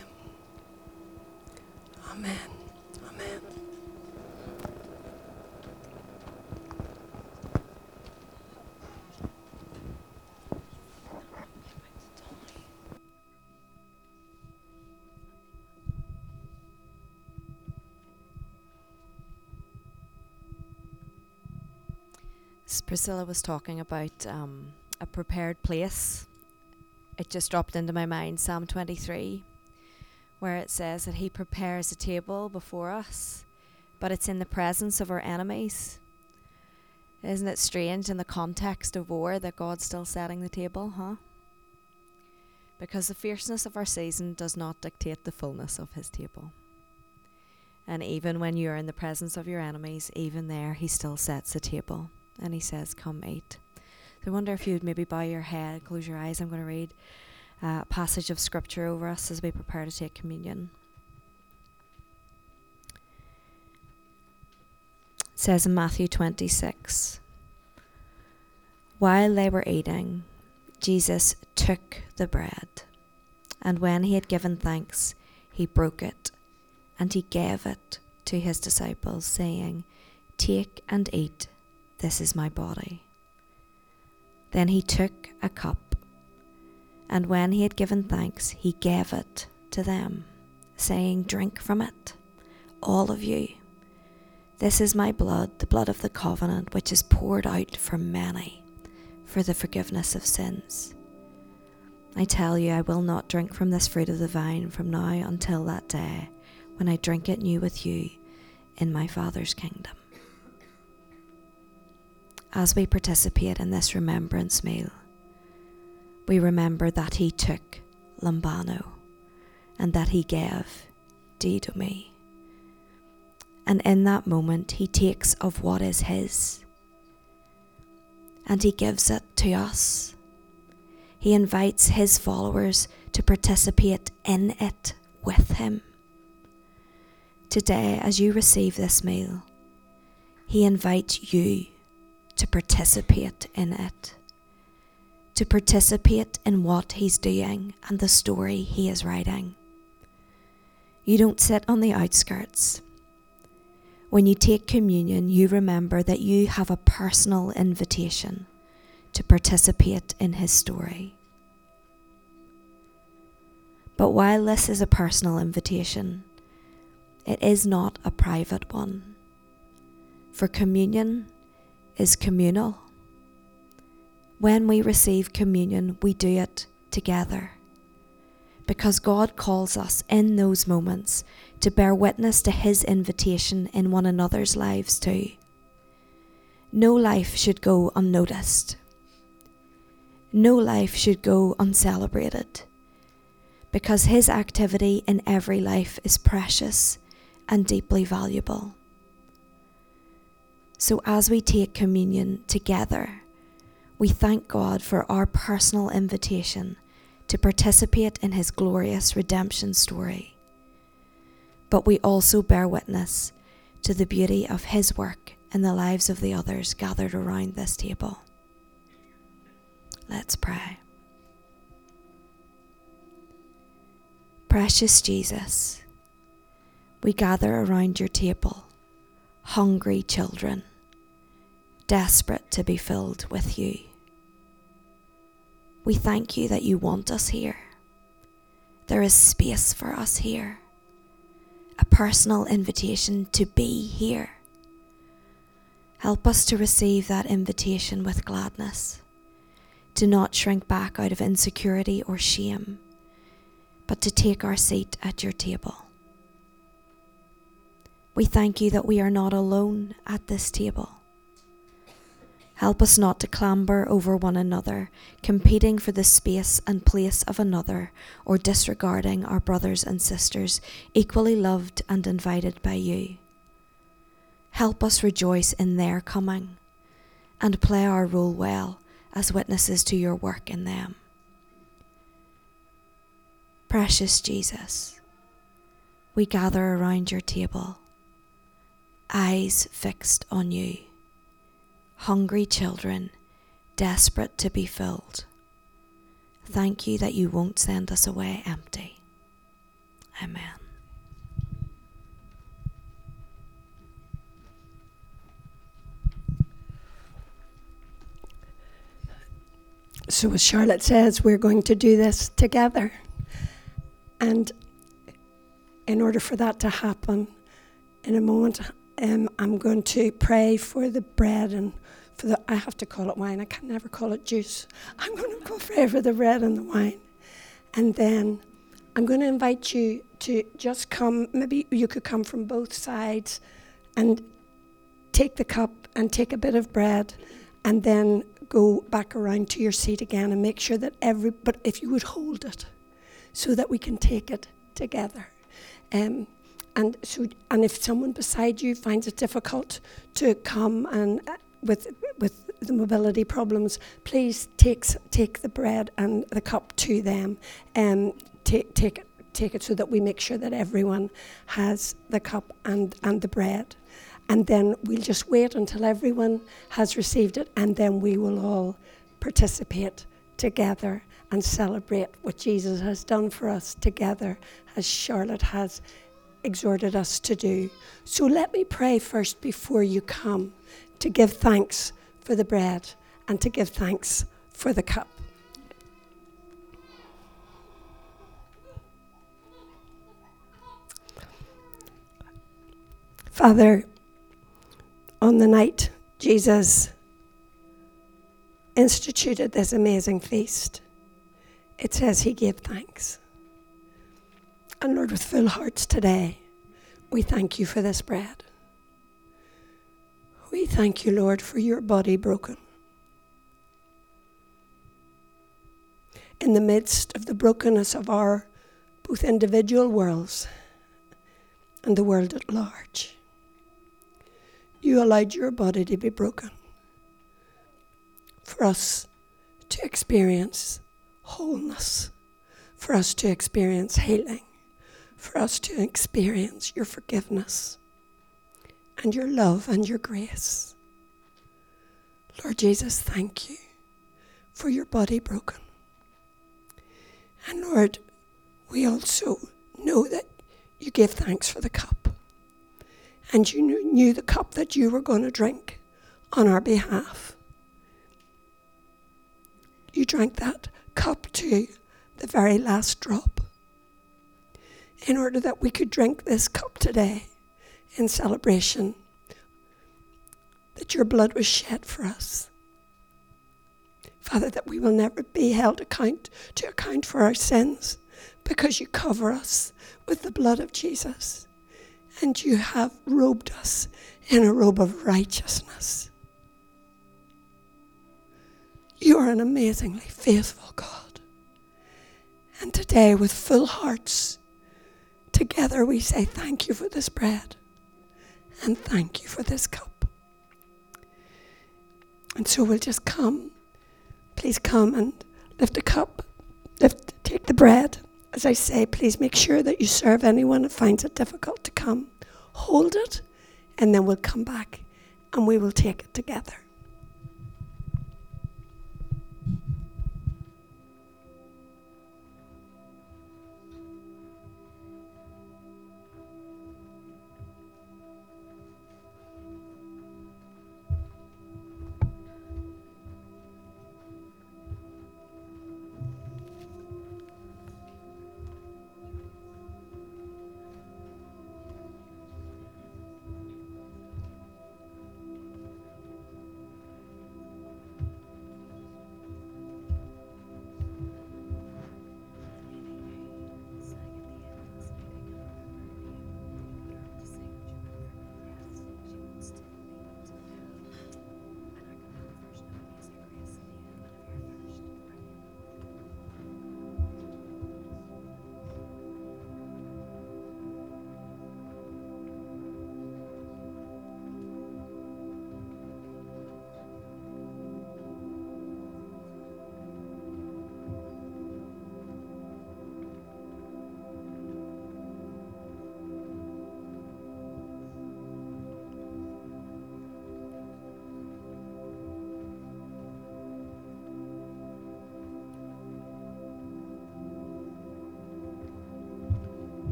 Priscilla was talking about um, a prepared place. It just dropped into my mind, Psalm twenty-three, where it says that he prepares a table before us, but it's in the presence of our enemies. Isn't it strange in the context of war that God's still setting the table, huh? Because the fierceness of our season does not dictate the fullness of his table. And even when you're in the presence of your enemies, even there, he still sets the table. And he says, come eat. So I wonder if you'd maybe bow your head, close your eyes. I'm going to read uh, a passage of scripture over us as we prepare to take communion. It says in Matthew twenty-six, while they were eating, Jesus took the bread, and when he had given thanks, he broke it, and he gave it to his disciples, saying, take and eat. This is my body. Then he took a cup, and when he had given thanks, he gave it to them, saying, drink from it, all of you. This is my blood, the blood of the covenant, which is poured out for many for the forgiveness of sins. I tell you, I will not drink from this fruit of the vine from now until that day when I drink it new with you in my Father's kingdom. As we participate in this remembrance meal, we remember that he took lambano and that he gave didomi. And in that moment, he takes of what is his and he gives it to us. He invites his followers to participate in it with him, today as you receive this meal, he invites you to participate in it, to participate in what he's doing and the story he is writing. You don't sit on the outskirts. When you take communion, you remember that you have a personal invitation to participate in his story. But while this is a personal invitation, it is not a private one. For communion is communal. When we receive communion, we do it together, because God calls us in those moments to bear witness to his invitation in one another's lives too. No life should go unnoticed. No life should go uncelebrated, because his activity in every life is precious and deeply valuable. So as we take communion together, we thank God for our personal invitation to participate in his glorious redemption story. But we also bear witness to the beauty of his work in the lives of the others gathered around this table. Let's pray. Precious Jesus, we gather around your table, hungry children, desperate to be filled with you. We thank you that you want us here. There is space for us here, a personal invitation to be here. Help us to receive that invitation with gladness, to not shrink back out of insecurity or shame, but to take our seat at your table. We thank you that we are not alone at this table. Help us not to clamber over one another, competing for the space and place of another, or disregarding our brothers and sisters, equally loved and invited by you. Help us rejoice in their coming, and play our role well as witnesses to your work in them. Precious Jesus, we gather around your table, eyes fixed on you. Hungry children, desperate to be filled. Thank you that you won't send us away empty. Amen. So as Charlotte says, we're going to do this together. And in order for that to happen, in a moment, um, I'm going to pray for the bread and for the, I have to call it wine, I can never call it juice. I'm going to go pray for the bread and the wine. And then I'm going to invite you to just come, maybe you could come from both sides and take the cup and take a bit of bread and then go back around to your seat again and make sure that every, but if you would hold it so that we can take it together. Um, and so, and if someone beside you finds it difficult to come and, uh, With with the mobility problems, please take take the bread and the cup to them, and um, take take it take it so that we make sure that everyone has the cup and and the bread, and then we'll just wait until everyone has received it, and then we will all participate together and celebrate what Jesus has done for us together, as Charlotte has exhorted us to do. So let me pray first before you come, to give thanks for the bread and to give thanks for the cup. Father, on the night Jesus instituted this amazing feast, it says he gave thanks. And Lord, with full hearts today, we thank you for this bread. We thank you, Lord, for your body broken. In the midst of the brokenness of our both individual worlds and the world at large, you allowed your body to be broken for us to experience wholeness, for us to experience healing, for us to experience your forgiveness and your love and your grace. Lord Jesus, thank you for your body broken. And Lord, we also know that you gave thanks for the cup. And you knew the cup that you were going to drink on our behalf. You drank that cup to the very last drop in order that we could drink this cup today in celebration that your blood was shed for us. Father, that we will never be held account to account for our sins because you cover us with the blood of Jesus and you have robed us in a robe of righteousness. You are an amazingly faithful God. And today, with full hearts, together we say thank you for this bread and thank you for this cup. And so we'll just come. Please come and lift a cup, lift, take the bread. As I say, please make sure that you serve anyone who finds it difficult to come. Hold it, and then we'll come back, and we will take it together.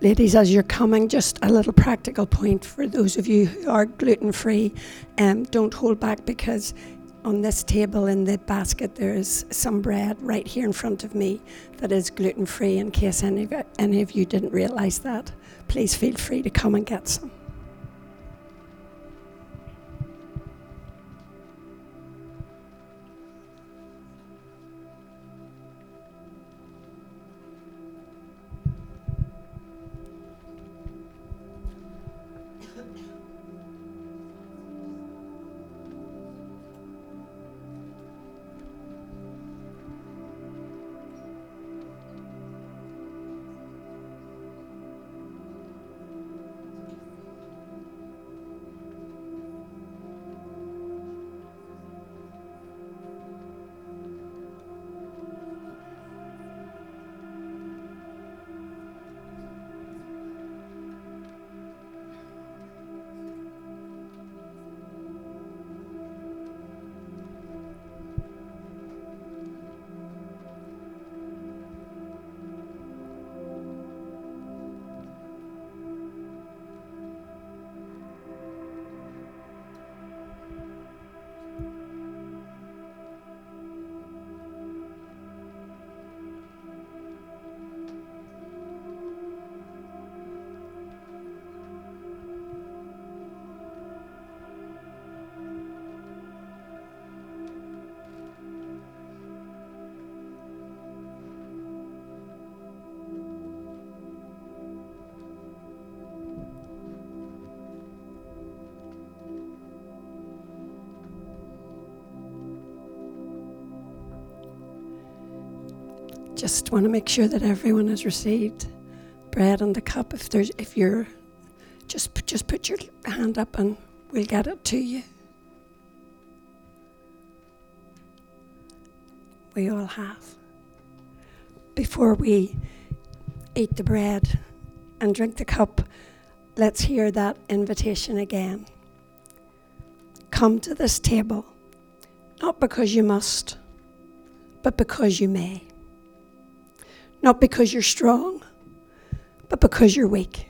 Ladies, as you're coming, just a little practical point for those of you who are gluten-free. Um, don't hold back because on this table in the basket there is some bread right here in front of me that is gluten-free in case any of, any of you didn't realise that. Please feel free to come and get some. just want to make sure that everyone has received bread and the cup. If there's, if you're, just just put your hand up and we'll get it to you. We all have. Before we eat the bread and drink the cup, let's hear that invitation again. Come to this table, not because you must, but because you may. Not because you're strong, but because you're weak.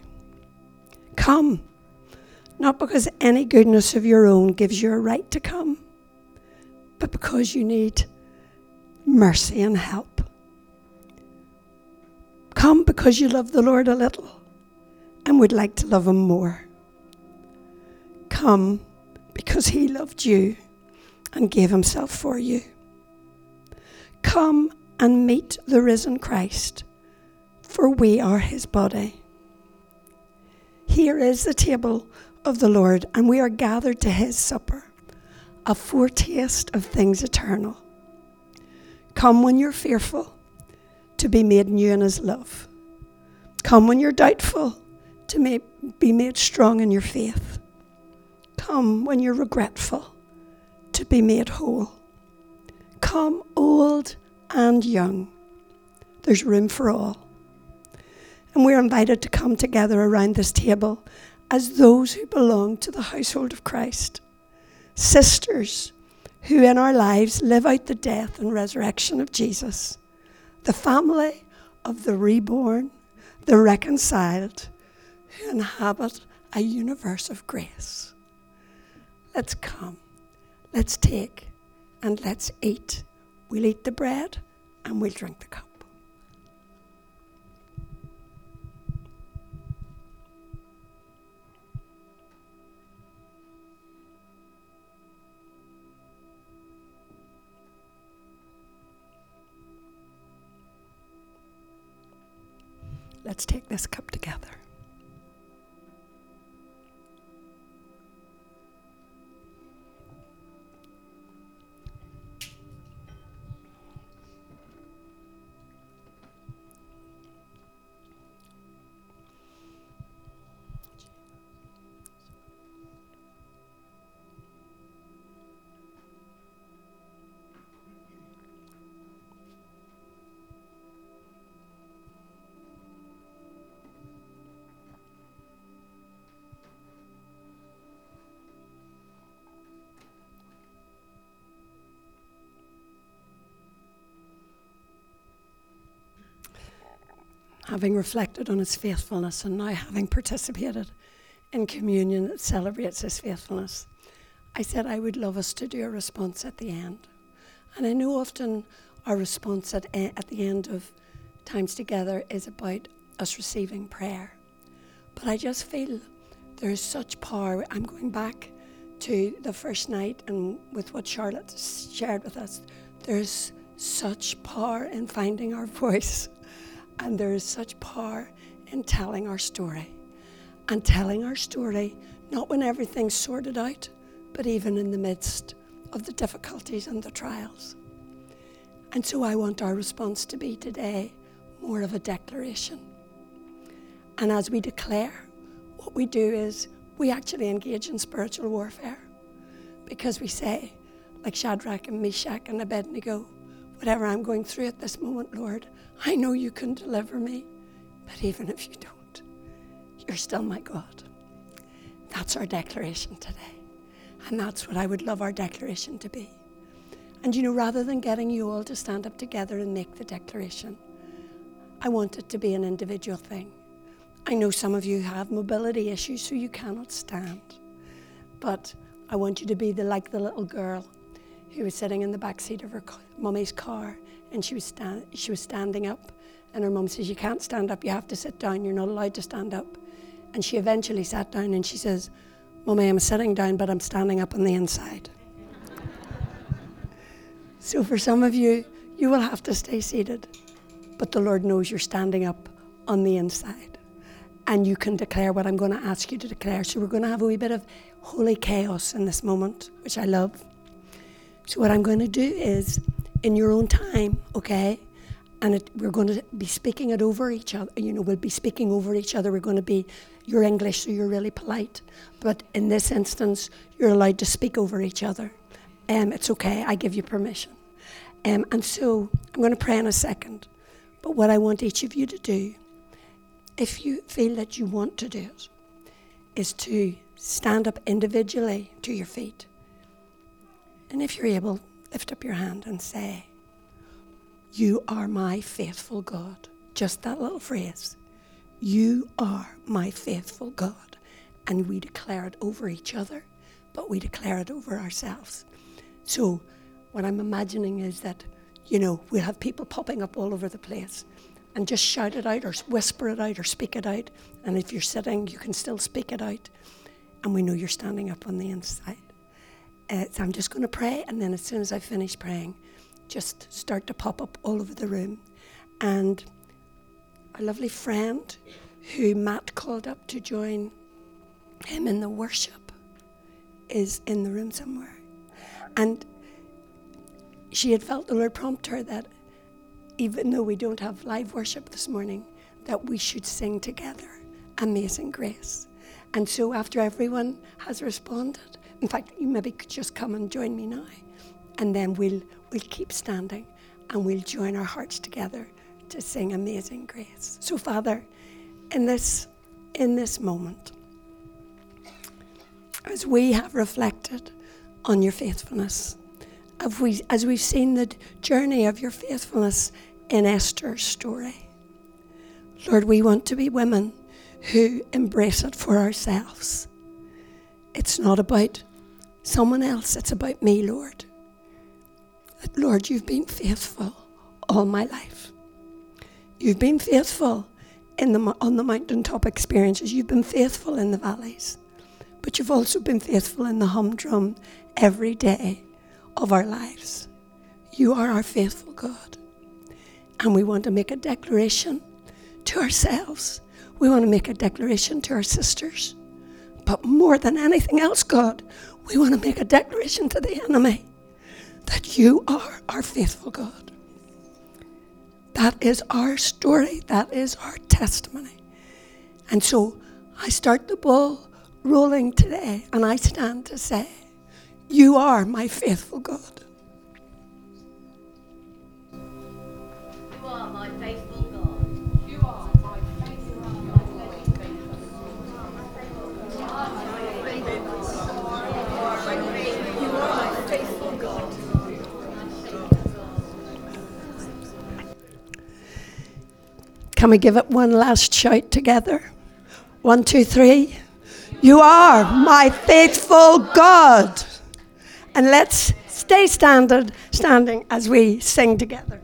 Come, not because any goodness of your own gives you a right to come, but because you need mercy and help. Come because you love the Lord a little and would like to love him more. Come because he loved you and gave himself for you. Come and meet the risen Christ, for we are his body. Here is the table of the Lord, and we are gathered to his supper, a foretaste of things eternal. Come when you're fearful, to be made new in his love. Come when you're doubtful, to may, be made strong in your faith. Come when you're regretful, to be made whole. Come old and young. There's room for all. And we're invited to come together around this table as those who belong to the household of Christ. Sisters who in our lives live out the death and resurrection of Jesus. The family of the reborn, the reconciled, who inhabit a universe of grace. Let's come, let's take, and let's eat. We'll eat the bread and we'll drink the cup. Let's take this cup together. Having reflected on his faithfulness and now having participated in communion that celebrates his faithfulness, I said I would love us to do a response at the end. And I know often our response at, e- at the end of times together is about us receiving prayer. But I just feel there is such power. I'm going back to the first night and with what Charlotte shared with us. There's such power in finding our voice. And there is such power in telling our story. And telling our story, not when everything's sorted out, but even in the midst of the difficulties and the trials. And so I want our response to be today more of a declaration. And as we declare, what we do is we actually engage in spiritual warfare. Because we say, like Shadrach and Meshach and Abednego, whatever I'm going through at this moment, Lord, I know you can deliver me, but even if you don't, you're still my God. That's our declaration today. And that's what I would love our declaration to be. And you know, rather than getting you all to stand up together and make the declaration, I want it to be an individual thing. I know some of you have mobility issues, so you cannot stand. But I want you to be the, like the little girl who was sitting in the back seat of her mummy's car, and she was, sta- she was standing up, and her mum says, you can't stand up, you have to sit down, you're not allowed to stand up. And she eventually sat down, and she says, Mummy, I'm sitting down, but I'm standing up on the inside. So for some of you, you will have to stay seated, but the Lord knows you're standing up on the inside, and you can declare what I'm going to ask you to declare. So we're going to have a wee bit of holy chaos in this moment, which I love. So what I'm going to do is, in your own time, okay, and it, we're going to be speaking it over each other. You know, we'll be speaking over each other. We're going to be, you're English, so you're really polite. But in this instance, you're allowed to speak over each other. Um, it's okay, I give you permission. Um, and so I'm going to pray in a second. But what I want each of you to do, if you feel that you want to do it, is to stand up individually to your feet. And if you're able, lift up your hand and say, "You are my faithful God." Just that little phrase. You are my faithful God. And we declare it over each other, but we declare it over ourselves. So what I'm imagining is that, you know, we'll have people popping up all over the place. And just shout it out or whisper it out or speak it out. And if you're sitting, you can still speak it out. And we know you're standing up on the inside. Uh, so I'm just going to pray. And then as soon as I finish praying, just start to pop up all over the room. And our lovely friend who Matt called up to join him in the worship is in the room somewhere. And she had felt the Lord prompt her that even though we don't have live worship this morning, that we should sing together Amazing Grace. And so after everyone has responded, in fact, you maybe could just come and join me now, and then we'll we'll keep standing and we'll join our hearts together to sing Amazing Grace. So Father, in this in this moment, as we have reflected on your faithfulness, As, we, as we've seen the journey of your faithfulness in Esther's story, Lord, we want to be women who embrace it for ourselves. It's not about someone else, it's about me, Lord. That, Lord, you've been faithful all my life. You've been faithful in the, on the mountaintop experiences. You've been faithful in the valleys. But you've also been faithful in the humdrum every day of our lives. You are our faithful God. And we want to make a declaration to ourselves. We want to make a declaration to our sisters. But more than anything else, God, we want to make a declaration to the enemy that you are our faithful God. That is our story. That is our testimony. And so I start the ball rolling today, and I stand to say, you are my faithful God. You are my faithful God. You are my faithful God. You are my faithful God. Can we give it one last shout together? One, two, three. You are my faithful God. And let's stay standard, standing as we sing together.